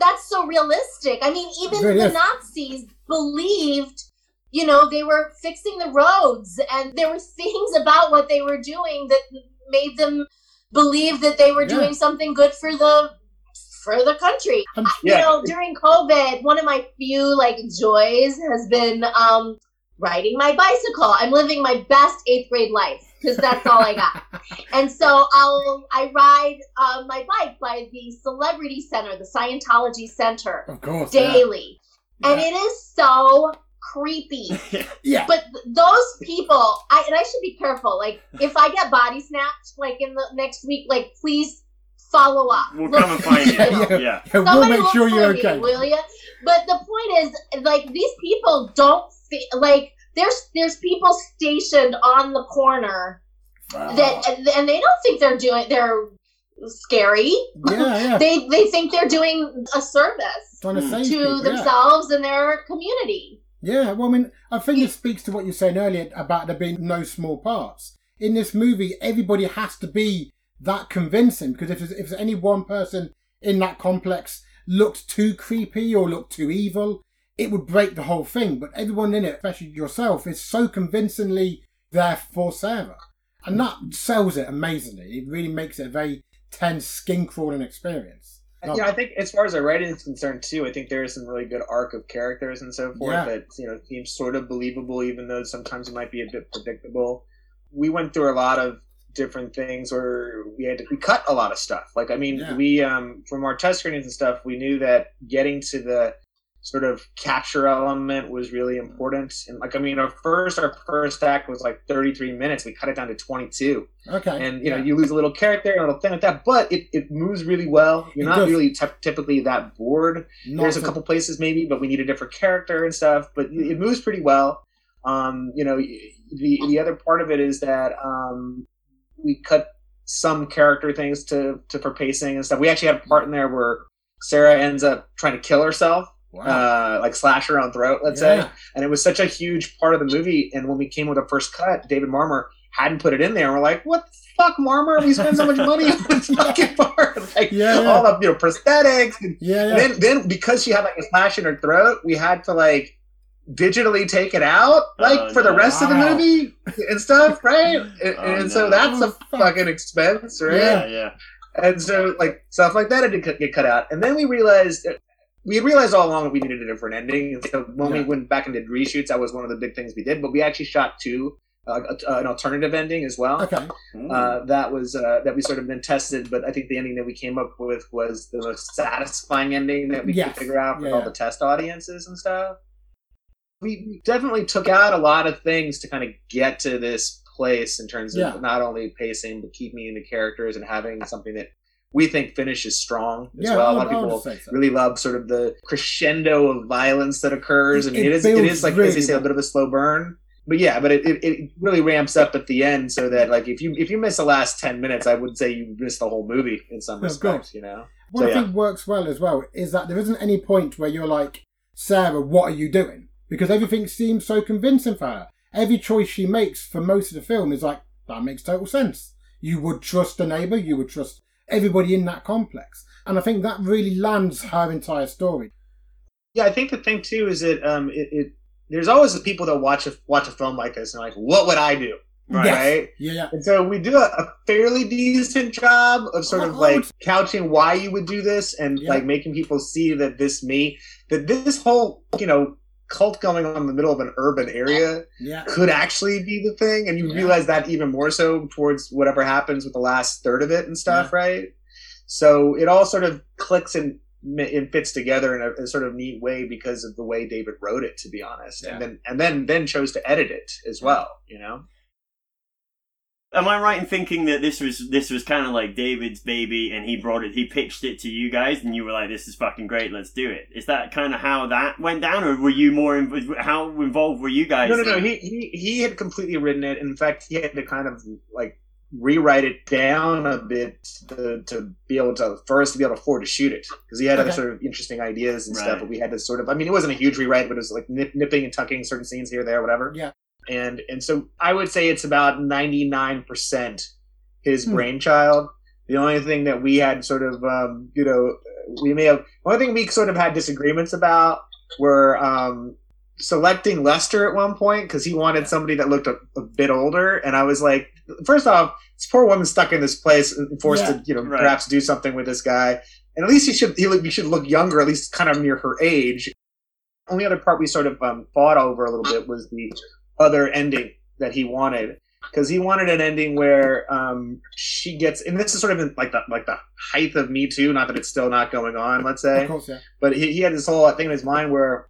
that's so realistic. I mean, even the Nazis believed, you know, they were fixing the roads, and there were things about what they were doing that made them believe that they were doing something good for the country. You know, during COVID, one of my few like joys has been riding my bicycle. I'm living my best 8th grade life because that's all I got. And so I ride my bike by the Celebrity Center, the Scientology Center, of course, daily. Yeah. And it is so creepy. But those people, I should be careful. Like, if I get body snapped, like in the next week, like, please follow up. We'll come and find you. We'll make sure you're okay. Will you? But the point is, like, these people don't like. There's people stationed on the corner that and they don't think they're scary. They think they're doing a service to themselves and their community. Yeah, well, I mean, I think this speaks to what you were saying earlier about there being no small parts. In this movie, everybody has to be that convincing, because if there's any one person in that complex looked too creepy or looked too evil, it would break the whole thing. But everyone in it, especially yourself, is so convincingly there for Sarah. And that sells it amazingly. It really makes it a very tense, skin-crawling experience. I think as far as the writing is concerned, too, I think there is some really good arc of characters and so forth that, you know, seems sort of believable, even though sometimes it might be a bit predictable. We went through a lot of different things where we cut a lot of stuff. Like, I mean, we, from our test screenings and stuff, we knew that getting to the sort of capture element was really important. And like, I mean, our first act was like 33 minutes. We cut it down to 22. Okay. And, you know, you lose a little character, a little thing like that, but it moves really well. You're not really typically that bored. There's a couple places maybe, but we need a different character and stuff, but it moves pretty well. You know, the other part of it is that we cut some character things to for pacing and stuff. We actually have a part in there where Sarah ends up trying to kill herself. Wow. Like slash her own throat, let's say. And it was such a huge part of the movie. And when we came with a first cut, David Marmer hadn't put it in there. And we're like, what the fuck, Marmer? We spend so much money on this fucking part. Like, all the prosthetics. And then because she had like a slash in her throat, we had to like digitally take it out, like for the rest of the movie and stuff, right? So that's a fucking expense, right? Yeah. And so like stuff like that had to get cut out. And then we realized all along that we needed a different ending. And so when we went back and did reshoots, that was one of the big things we did. But we actually shot two. An alternative ending as well. Okay. That was that we sort of then tested, but I think the ending that we came up with was the most satisfying ending that we could figure out for all the test audiences and stuff. We definitely took out a lot of things to kind of get to this place in terms of not only pacing, but keeping in the characters and having something that we think finishes strong as well. A lot of people really love sort of the crescendo of violence that occurs. I mean, it is like, as they say, a bit of a slow burn. But it really ramps up at the end, so that like if you miss the last 10 minutes, I would say you missed the whole movie in some respects. You know, one thing works well as well is that there isn't any point where you're like, Sarah, what are you doing? Because everything seems so convincing for her. Every choice she makes for most of the film is like, that makes total sense. You would trust the neighbor, you would trust everybody in that complex, and I think that really lands her entire story. Yeah, I think the thing too is that there's always the people that watch a film like this and are like, what would I do? Right? Yeah. And so we do a fairly decent job of sort of like couching why you would do this and like making people see that this whole, cult going on in the middle of an urban area could actually be the thing. And you realize that even more so towards whatever happens with the last third of it and stuff, right? So it all sort of clicks and it fits together in a sort of neat way because of the way David wrote it, to be honest, and then chose to edit it as well. You know, am I right in thinking that this was kind of like David's baby, and he pitched it to you guys, and you were like, "This is fucking great, let's do it." Is that kind of how that went down, or were you more how involved were you guys? No. He had completely written it. In fact, he had to kind of like rewrite it down a bit to be able to afford to shoot it, because he had other sort of interesting ideas and stuff, but we had to sort of, I mean, it wasn't a huge rewrite, but it was like nipping and tucking certain scenes here, there, whatever. And so I would say it's about 99% his brainchild. The only thing that we had sort of one thing we sort of had disagreements about were selecting Lester at one point, because he wanted somebody that looked a bit older, and I was like, first off, this poor woman stuck in this place and forced to, perhaps do something with this guy. And at least he should look younger, at least kind of near her age. Only other part we sort of fought over a little bit was the other ending that he wanted, because he wanted an ending where she gets, and this is sort of like the height of Me Too, not that it's still not going on, let's say. Of course, yeah. But he had this whole thing in his mind where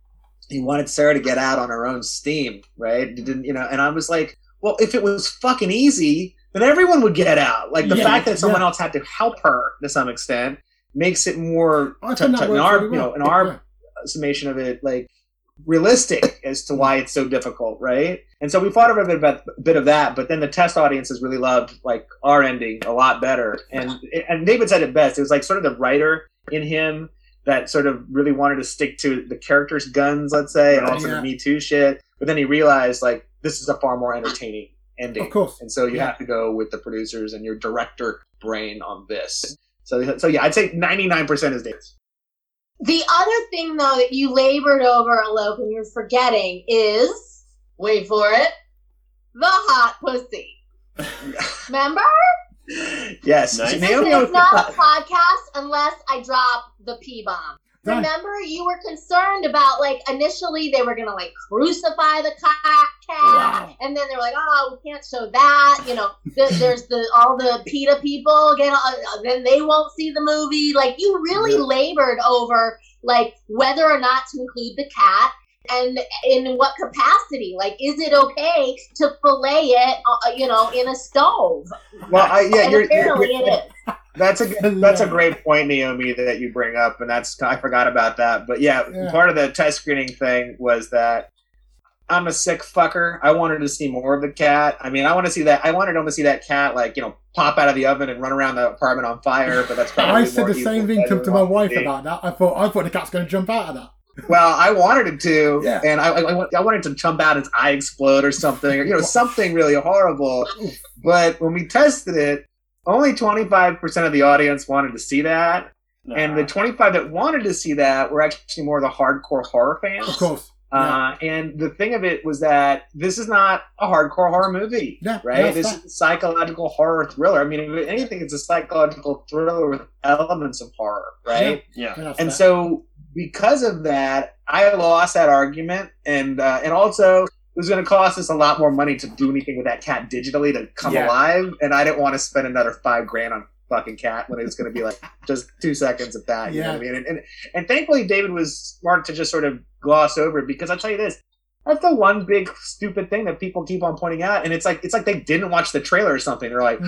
he wanted Sarah to get out on her own steam, right? He didn't, and I was like, well, if it was fucking easy, then everyone would get out. Like the fact that someone else had to help her to some extent makes it more, in our summation of it, like realistic as to why it's so difficult, right? And so we fought over a bit of that, but then the test audiences really loved like our ending a lot better. And David said it best. It was like sort of the writer in him that sort of really wanted to stick to the character's guns, let's say, and also the Me Too shit. But then he realized like, this is a far more entertaining ending. Of course. And so you have to go with the producers and your director brain on this. So yeah, I'd say 99% is Dave's. The other thing, though, that you labored over, Alok, and you're forgetting is, wait for it, the hot pussy. Remember? Yes. Nice. This is not a podcast unless I drop the P-bomb. Remember, you were concerned about, like, initially they were going to, like, crucify the cat, and then they were like, oh, we can't show that, there's all the PETA people, then they won't see the movie. Like, you really labored over, like, whether or not to include the cat, and in what capacity? Like, is it okay to fillet it, in a stove? Well, apparently it is. That's a great point, Naomi, that you bring up, and I forgot about that. But part of the test screening thing was that I'm a sick fucker. I wanted to see more of the cat. I mean, I want to see that. I wanted to see that cat, like, pop out of the oven and run around the apartment on fire. But that's probably I said the same thing to my wife about that. I thought the cat's going to jump out of that. Well, I wanted it to, yeah. And I wanted to jump out its eye explode or something, or something really horrible. But when we tested it, only 25% of the audience wanted to see that, and the 25 that wanted to see that were actually more the hardcore horror fans. Of course. And the thing of it was that this is not a hardcore horror movie, right? No, this is a psychological horror thriller. I mean, if anything, it's a psychological thriller with elements of horror, right? Yeah. And so because of that, I lost that argument. And also, it was going to cost us a lot more money to do anything with that cat digitally to come alive. And I didn't want to spend another $5,000 on fucking cat when it's going to be like just 2 seconds of that. You know what I mean? And thankfully, David was smart to just sort of gloss over it, because I'll tell you this, that's the one big stupid thing that people keep on pointing out, and it's like they didn't watch the trailer or something. They're like,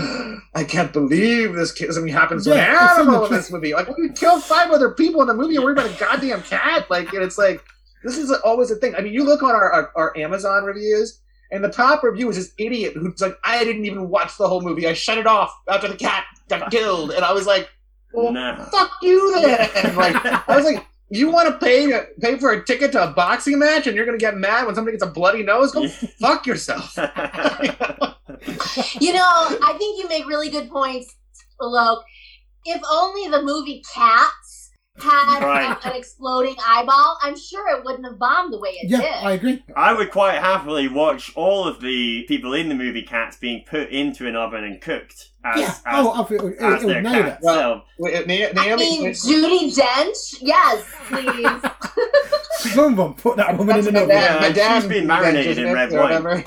I can't believe this something happens to an animal in this movie. Like, well, you kill 5 other people in the movie and worry about a goddamn cat. Like, and it's like, this is always a thing. I mean, you look on our Amazon reviews, and the top review is this idiot who's like, I didn't even watch the whole movie. I shut it off after the cat got killed. And I was like, well, fuck you then. And like, I was like, you want to pay for a ticket to a boxing match, and you're going to get mad when somebody gets a bloody nose? Go fuck yourself. I think you make really good points, Alok. If only the movie Cats had an exploding eyeball, I'm sure it wouldn't have bombed the way it did. Yeah, I agree. I would quite happily watch all of the people in the movie Cats being put into an oven and cooked. Judi Dench? Yes, please. Someone put that woman in the oven. My dad's been marinated in red wine.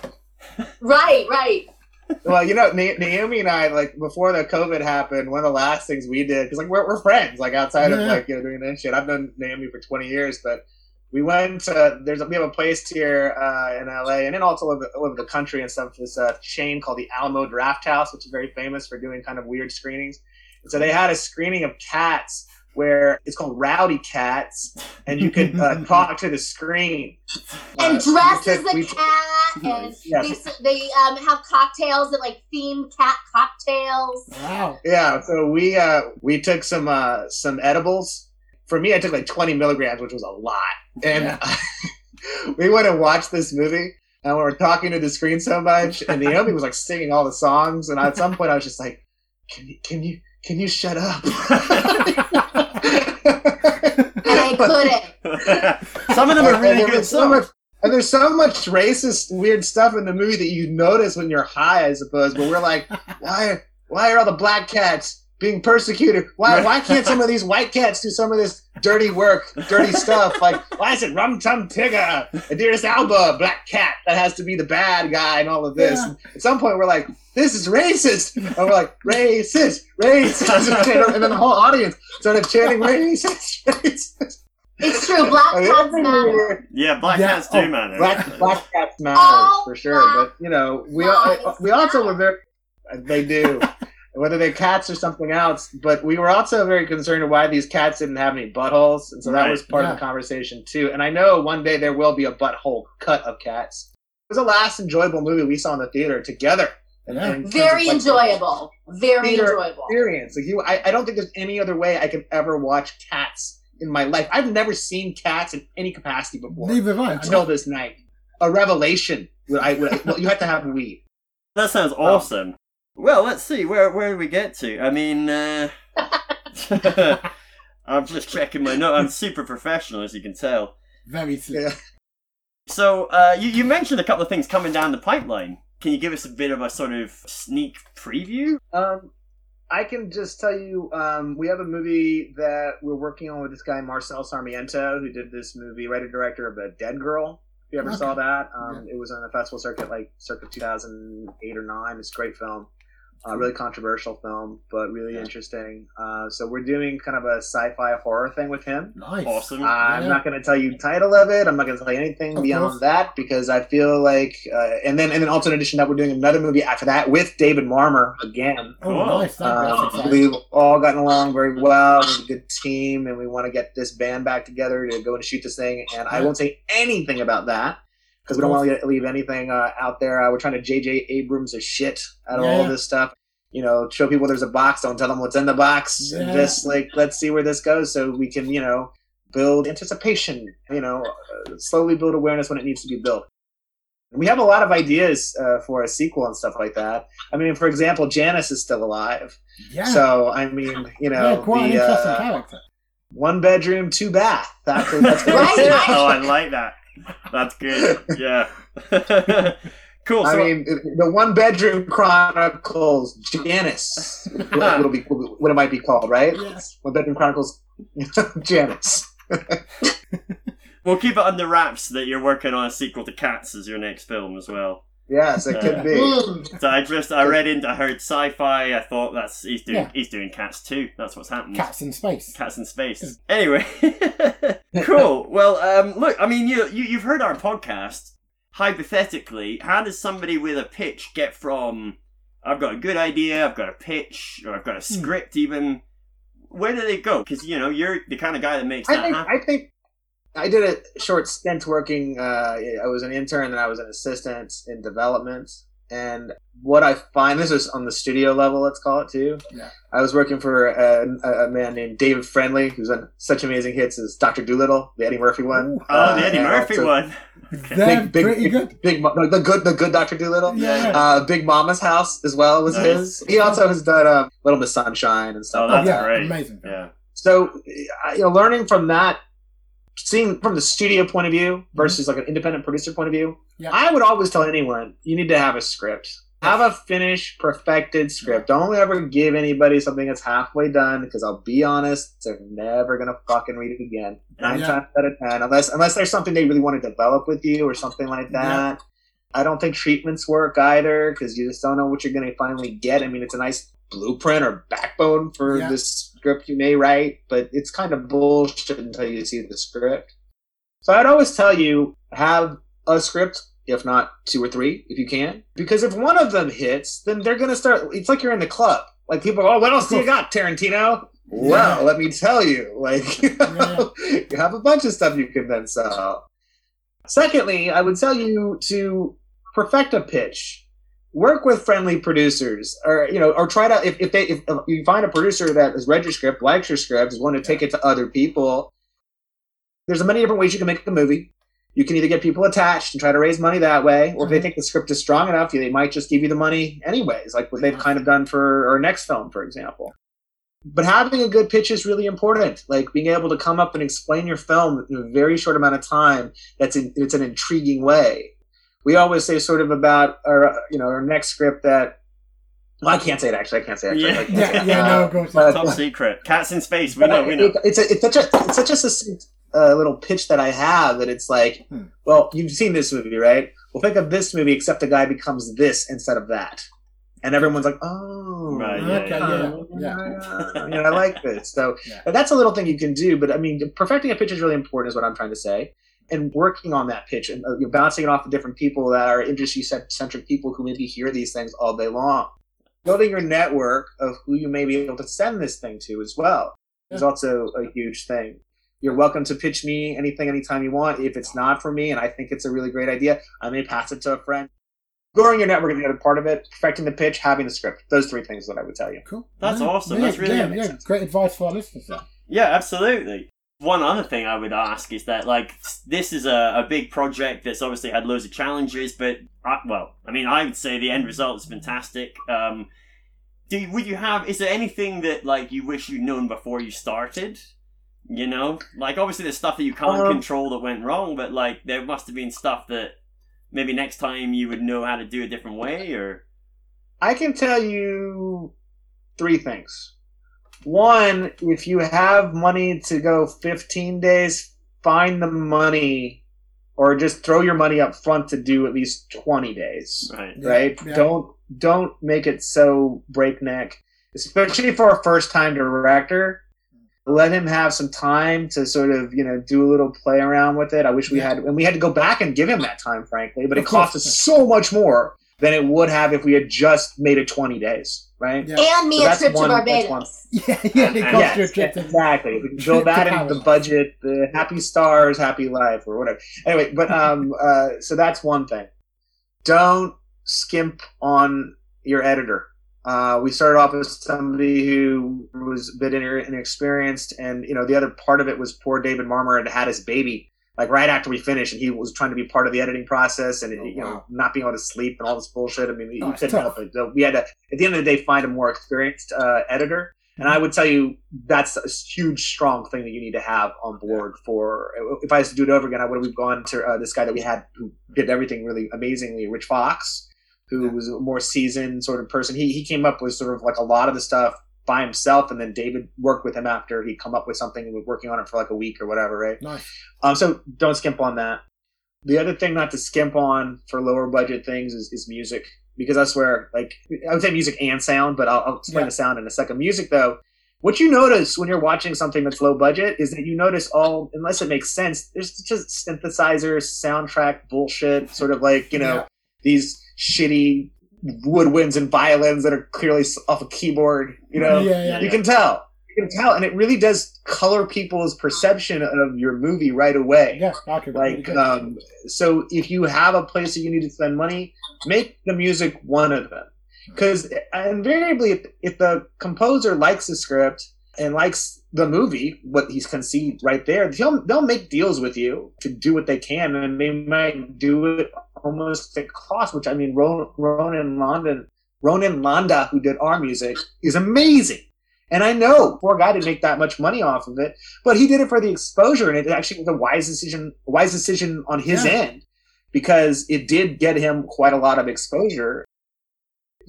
Right. Well, Naomi and I, like, before the COVID happened, one of the last things we did, because, like, we're friends, like, outside of, like, doing that shit. I've known Naomi for 20 years, but we went to, we have a place here in LA, and then also all over the country and stuff, this chain called the Alamo Draft House, which is very famous for doing kind of weird screenings. And so they had a screening of Cats where it's called Rowdy Cats, and you could talk to the screen. And dress as a cat, and they have cocktails that, like, themed cat cocktails. Wow. Yeah, so we took some edibles. For me, I took like 20 milligrams, which was a lot. And we went and watched this movie, and we were talking to the screen so much, and Naomi was like singing all the songs. And at some point, I was just like, "Can you shut up?" And I couldn't. Some of them are really good songs. And there's so much racist, weird stuff in the movie that you notice when you're high, I suppose. But we're like, why are all the black cats being persecuted? Why can't some of these white cats do some of this dirty work, dirty stuff? Like, why is it Rum Tum Tigger, Idris Elba, black cat, that has to be the bad guy and all of this? Yeah. At some point, we're like, this is racist. And we're like, racist. And then the whole audience started chanting, racist, racist. It's true, black cats matter. Yeah, black cats do matter. Black cats matter, for sure. But, we also were very... They do. Whether they're cats or something else. But we were also very concerned why these cats didn't have any buttholes. And so that was part of the conversation too. And I know one day there will be a butthole cut of Cats. It was the last enjoyable movie we saw in the theater together. And very enjoyable. Very enjoyable experience. Like I don't think there's any other way I could ever watch Cats in my life. I've never seen Cats in any capacity before. Neither have I. Until this night. A revelation. You have to have weed. That sounds awesome. Well, let's see, where do we get to? I mean, I'm just checking my notes. I'm super professional, as you can tell. Very clear. So, you mentioned a couple of things coming down the pipeline. Can you give us a bit of a sort of sneak preview? I can just tell you, we have a movie that we're working on with this guy, Marcel Sarmiento, who did this movie, writer director of The Dead Girl. If you ever saw that, it was on the festival circuit, like, circa 2008 or 9. It's a great film. Really controversial film, but really interesting. So we're doing kind of a sci-fi horror thing with him. Nice. Awesome. I'm not going to tell you the title of it. I'm not going to tell you anything beyond that, because I feel like... and then also in addition that, we're doing another movie after that with David Marmer again. Oh, nice. We've all gotten along very well. We're a good team, and we want to get this band back together to go and shoot this thing. And I won't say anything about that, because we don't want to leave anything out there. We're trying to J.J. Abrams a shit out of all this stuff. Show people there's a box. Don't tell them what's in the box. Just, like, let's see where this goes so we can, build anticipation, you know, slowly build awareness when it needs to be built. We have a lot of ideas for a sequel and stuff like that. I mean, for example, Janice is still alive. Yeah. So, I mean, you know, quite an interesting character. 1 bedroom, 2 bath. That's oh, I like that. That's good. Yeah. Cool. So I mean, the 1 bedroom chronicles Janice. What it might be called, right? Yes. 1 bedroom chronicles Janice. We'll keep it under wraps that you're working on a sequel to Cats as your next film as well. Yes, it could be. So I heard sci-fi. I thought he's doing Cats too. That's what's happening. Cats in space. Anyway, cool. Well, look, I mean, you've heard our podcast. Hypothetically, how does somebody with a pitch get from I've got a good idea, I've got a pitch, or I've got a script even? Where do they go? Because you know you're the kind of guy that makes that happen. I did a short stint working, I was an intern and I was an assistant in development. And what I find, this is on the studio level, let's call it too. Yeah. I was working for a man named David Friendly, who's done such amazing hits as Dr. Dolittle, the Eddie Murphy one. Oh, the Eddie Murphy one. Okay. The good Dr. Dolittle. Yeah. Big Mama's House as well was his. He also has done Little Miss Sunshine and stuff. Oh, that's great. Amazing. Yeah. So, you know, learning from that, seeing from the studio point of view versus like an independent producer point of view, I would always tell anyone, you need to have a script. Have a finished, perfected script. Don't ever give anybody something that's halfway done, because I'll be honest, they're never going to fucking read it again. 9 times out of 10. Unless there's something they really want to develop with you or something like that. I don't think treatments work either, because you just don't know what you're going to finally get. I mean, it's a nice blueprint or backbone for this script you may write, but it's kind of bullshit until you see the script. So I'd always tell you, have a script, if not 2 or 3, if you can. Because if one of them hits, then they're going to start, it's like you're in the club. Like people go, oh, what else do you got, Tarantino? Well, let me tell you, like, you know, you have a bunch of stuff you can then sell. Secondly, I would tell you to perfect a pitch. Work with friendly producers, or you know, or try to if you find a producer that has read your script, likes your script, is willing to take it to other people. There's many different ways you can make a movie. You can either get people attached and try to raise money that way, or if they think the script is strong enough, they might just give you the money anyways, like what they've kind of done for our next film, for example. But having a good pitch is really important. Like being able to come up and explain your film in a very short amount of time. It's an intriguing way. We always say sort of about our, you know, our next script that, well, I can't say it. Top secret. Cats in Space. We know. It's such a succinct little pitch that I have that it's like, well, you've seen this movie, right? Well, think of this movie, except the guy becomes this instead of that. And everyone's like, oh, right, yeah. You know, I like this. So that's a little thing you can do. But I mean, perfecting a pitch is really important is what I'm trying to say. And working on that pitch and you're bouncing it off the different people that are industry-centric people who maybe hear these things all day long. Building your network of who you may be able to send this thing to as well is also a huge thing. You're welcome to pitch me anything, anytime you want. If it's not for me and I think it's a really great idea, I may pass it to a friend. Growing your network is the other part of it. Perfecting the pitch, having the script. Those 3 things that I would tell you. Cool. That's awesome. That's really amazing. Great advice for our listeners there. Yeah, absolutely. One other thing I would ask is that, like, this is a big project that's obviously had loads of challenges, but, I would say the end result is fantastic. Is there anything that, like, you wish you'd known before you started? You know? Like, obviously there's stuff that you can't control that went wrong, but, like, there must have been stuff that maybe next time you would know how to do a different way, or... I can tell you 3 things. One, if you have money to go 15 days, find the money or just throw your money up front to do at least 20 days. Right? Yeah. Don't make it so breakneck, especially for a first-time director. Let him have some time to sort of, you know, do a little play around with it. I wish we had – and we had to go back and give him that time, frankly, but it cost us so much more than it would have if we had just made it 20 days. Right? Yeah. And me a trip to Barbados. It costs you a trip to Barbados. Exactly. We can build that into the budget, the happy stars, happy life, or whatever. Anyway, but so that's one thing. Don't skimp on your editor. We started off as somebody who was a bit inexperienced, and the other part of it was poor David Marmer had had his baby like right after we finished, and he was trying to be part of the editing process, and not being able to sleep and all this bullshit. I mean, he couldn't help it. So we had to, at the end of the day, find a more experienced editor. And I would tell you that's a huge, strong thing that you need to have on board for. If I was to do it over again, I would have gone to this guy that we had who did everything really amazingly, Rich Fox, who was a more seasoned sort of person. He came up with sort of like a lot of the stuff by himself, and then David worked with him after he'd come up with something and was working on it for like a week or whatever, right? Nice. So don't skimp on that. The other thing not to skimp on for lower budget things is music, because I swear, like, I would say music and sound, but I'll explain the sound in a second. Music, though, what you notice when you're watching something that's low budget is that you notice all, unless it makes sense, there's just synthesizers, soundtrack bullshit, sort of like, these shitty woodwinds and violins that are clearly off a keyboard, you can tell. You can tell, and it really does color people's perception of your movie right away. Yes, so if you have a place that you need to spend money, make the music one of them, because invariably, if the composer likes the script and likes the movie, what he's conceived right there, they'll make deals with you to do what they can, and they might do it almost at cost. Which, I mean, Ronan Landa, who did our music, is amazing. And I know poor guy didn't make that much money off of it, but he did it for the exposure, and it actually was a wise decision on his end, because it did get him quite a lot of exposure.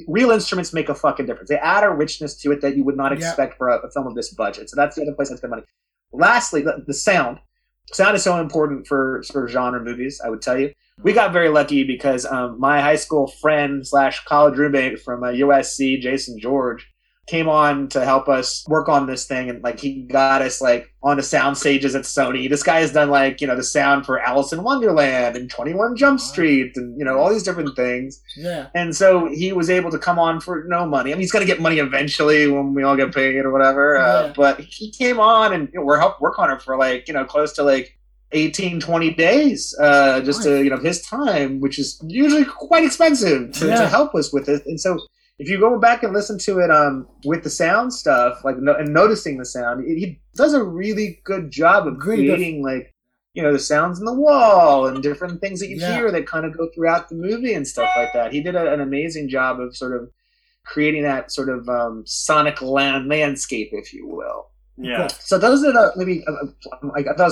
Real instruments make a fucking difference. They add a richness to it that you would not expect for a film of this budget. So that's the other place I spend money. Lastly, the sound. Sound is so important for sort of genre movies, I would tell you. We got very lucky because my high school friend / college roommate from USC, Jason George, came on to help us work on this thing, and like he got us like on the sound stages at Sony. This guy has done like the sound for Alice in Wonderland and 21 Jump Street and all these different things. Yeah. And so he was able to come on for no money. I mean, he's gonna get money eventually when we all get paid or whatever. But he came on, and we're helped work on it for like close to like 18-20 days just to his time, which is usually quite expensive to help us with it. And so, if you go back and listen to it with the sound stuff, and noticing the sound, he does a really good job of creating the sounds in the wall and different things that you hear that kind of go throughout the movie and stuff like that. He did an amazing job of sort of creating that sort of sonic landscape, if you will. Yeah. So those are those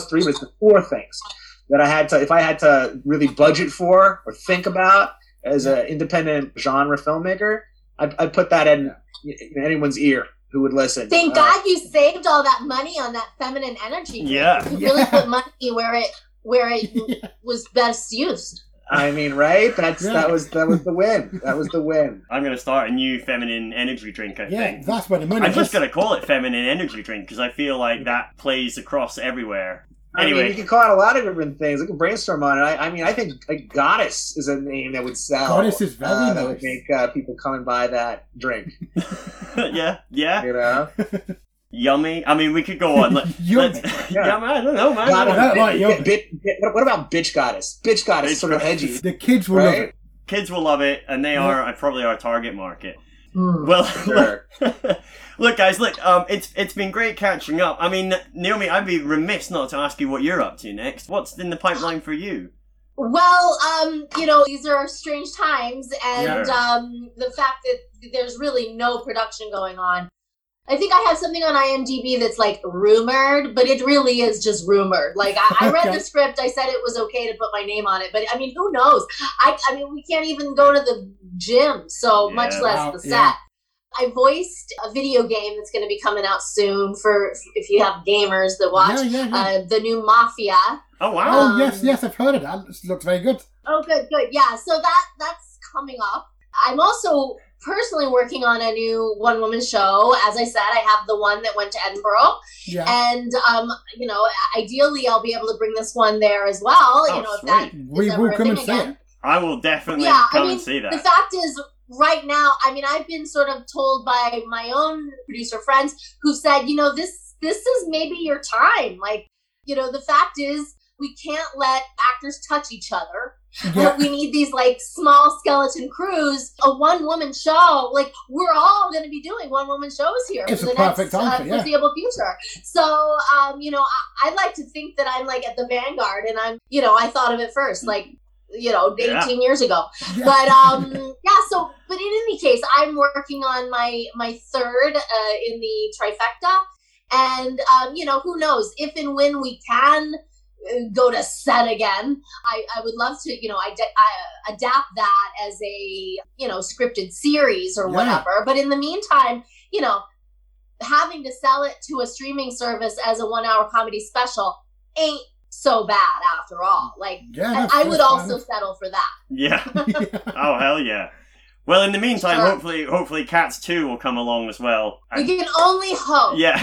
three, but it's the four things that if I had to really budget for or think about as an independent genre filmmaker, I put that in anyone's ear who would listen. Thank God you saved all that money on that feminine energy. Yeah. You really put money where it was best used. I mean, right? That was the win. That was the win. I'm going to start a new feminine energy drink, I think. Yeah, that's where the money is. I'm just going to call it feminine energy drink, because I feel like that plays across everywhere. Anyway. I mean, you can call it a lot of different things. I can brainstorm on it. I think Goddess is a name that would sell. Goddess is very nice. That would make people come and buy that drink. Yeah. Yummy. I mean, we could go on. Yummy. Yeah, man, I don't know, man. What about Bitch Goddess? Bitch Goddess is sort of edgy. The kids will love it. Kids will love it, and they are probably our target market. Well, sure. Look, guys, it's been great catching up. I mean, Naomi, I'd be remiss not to ask you what you're up to next. What's in the pipeline for you? Well, these are strange times, and the fact that there's really no production going on. I think I have something on IMDb that's like rumored, but it really is just rumored. Like I read the script, I said it was okay to put my name on it, but I mean, who knows? I mean, we can't even go to the gym, so much less the set. Yeah. I voiced a video game that's going to be coming out soon for if you have gamers that watch the new Mafia. Oh wow! Yes, I've heard of that. It looks very good. Oh, good, yeah. So that's coming up. I'm also personally working on a new one-woman show. As I said, I have the one that went to Edinburgh, and ideally I'll be able to bring this one there as well. We will come and see it. I will definitely and see that. The fact is, right now, I mean, I've been sort of told by my own producer friends who said, this is maybe your time. The fact is, we can't let actors touch each other. Yeah. We need these like small skeleton crews, a one-woman show. Like we're all going to be doing one-woman shows here for the next foreseeable future. So, I like to think that I'm like at the vanguard, and I'm, I thought of it first, like 18 years ago. Yeah. But so, but in any case, I'm working on my third in the trifecta, and who knows if and when we can go to set again. I would love to, I adapt that as a, scripted series or whatever. But in the meantime, having to sell it to a streaming service as a 1-hour comedy special ain't so bad after all. Like, I would also settle for that. Yeah. Oh, hell yeah. Well, in the meantime, hopefully Cats 2 will come along as well. We can only hope. Yeah.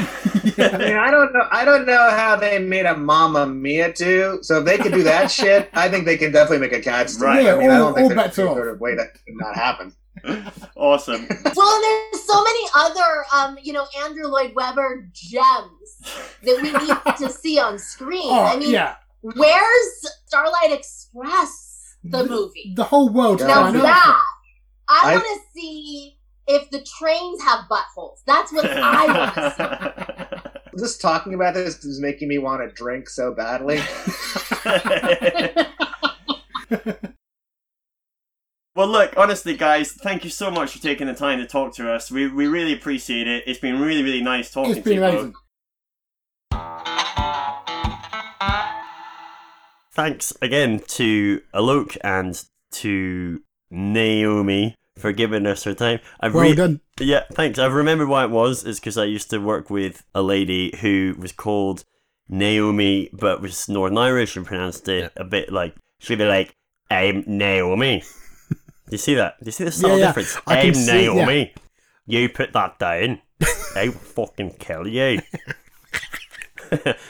I mean, I don't know how they made a Mamma Mia 2. So if they could do that shit, I think they can definitely make a Cats 2. Right. Yeah, I mean, I don't think there's any sort of way that could not happen. Awesome. Well, and there's so many other, Andrew Lloyd Webber gems that we need to see on screen. Oh, I mean, where's Starlight Express, the movie? The whole world. Now that. I want to see if the trains have buttholes. That's what I want to see. Just talking about this is making me want to drink so badly. Well, look, honestly, guys, thank you so much for taking the time to talk to us. We really appreciate it. It's been really, really nice talking to you both. Thanks again to Alok and to Naomi for giving us her time. Well done. Yeah, thanks. I've remembered why it was. It's because I used to work with a lady who was called Naomi, but was Northern Irish and pronounced it a bit like, she'd be like, I'm Naomi. Do you see that? Do you see the subtle difference? I'm Naomi. Yeah. You put that down. I'll fucking kill you.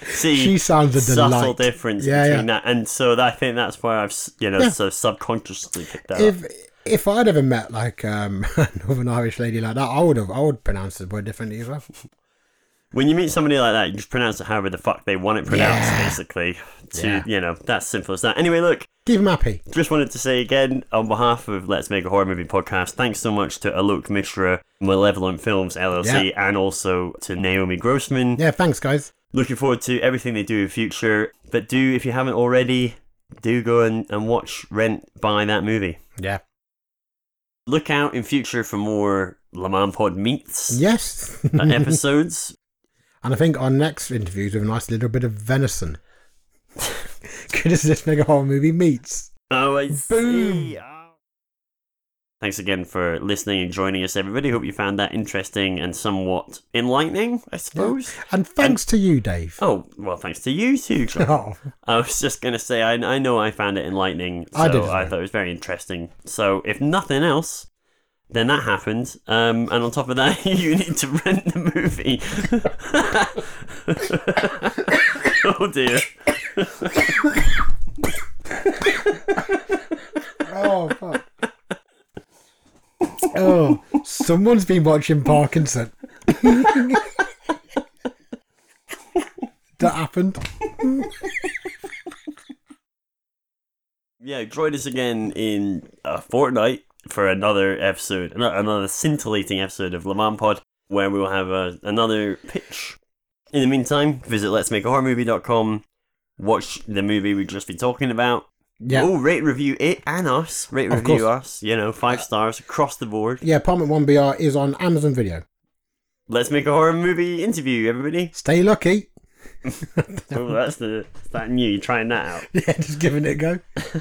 See, she sounds a subtle difference between that, and so I think that's why I've so subconsciously picked that up. If I'd ever met like Northern Irish lady like that, I would pronounce the word differently as well. When you meet somebody like that, you just pronounce it however the fuck they want it pronounced, basically. That's simple as that. Anyway, look, keep them happy. Just wanted to say again, on behalf of Let's Make a Horror Movie Podcast, thanks so much to Alok Mishra, Malevolent Films LLC, and also to Naomi Grossman. Yeah, thanks, guys. Looking forward to everything they do in the future. But if you haven't already, do go and watch Rent, buy that movie. Yeah. Look out in future for more Le Mans Pod meets. Yes. Episodes. And I think our next interviews with a nice little bit of venison. Could this make a horror movie meets? Oh, I see. Thanks again for listening and joining us, everybody. Hope you found that interesting and somewhat enlightening, I suppose. Yeah. And thanks to you, Dave. Oh, well, thanks to you too, John. Oh. I was just going to say, I know I found it enlightening, so I thought it was very interesting. So if nothing else, then that happened. And on top of that, you need to rent the movie. Oh, dear. Oh, fuck. Oh, someone's been watching Parkinson. That happened. Join us again in a fortnight for another episode, another scintillating episode of Le Mans Pod, where we will have another pitch. In the meantime, visit letsmakeahorrormovie.com, watch the movie we've just been talking about. Yeah. Oh, rate, review it and us. Rate, review us. 5 stars across the board. Yeah, Apartment 1BR is on Amazon Video. Let's Make a Horror Movie interview, everybody. Stay lucky. Oh, that's that new. You're trying that out. Yeah, just giving it a go.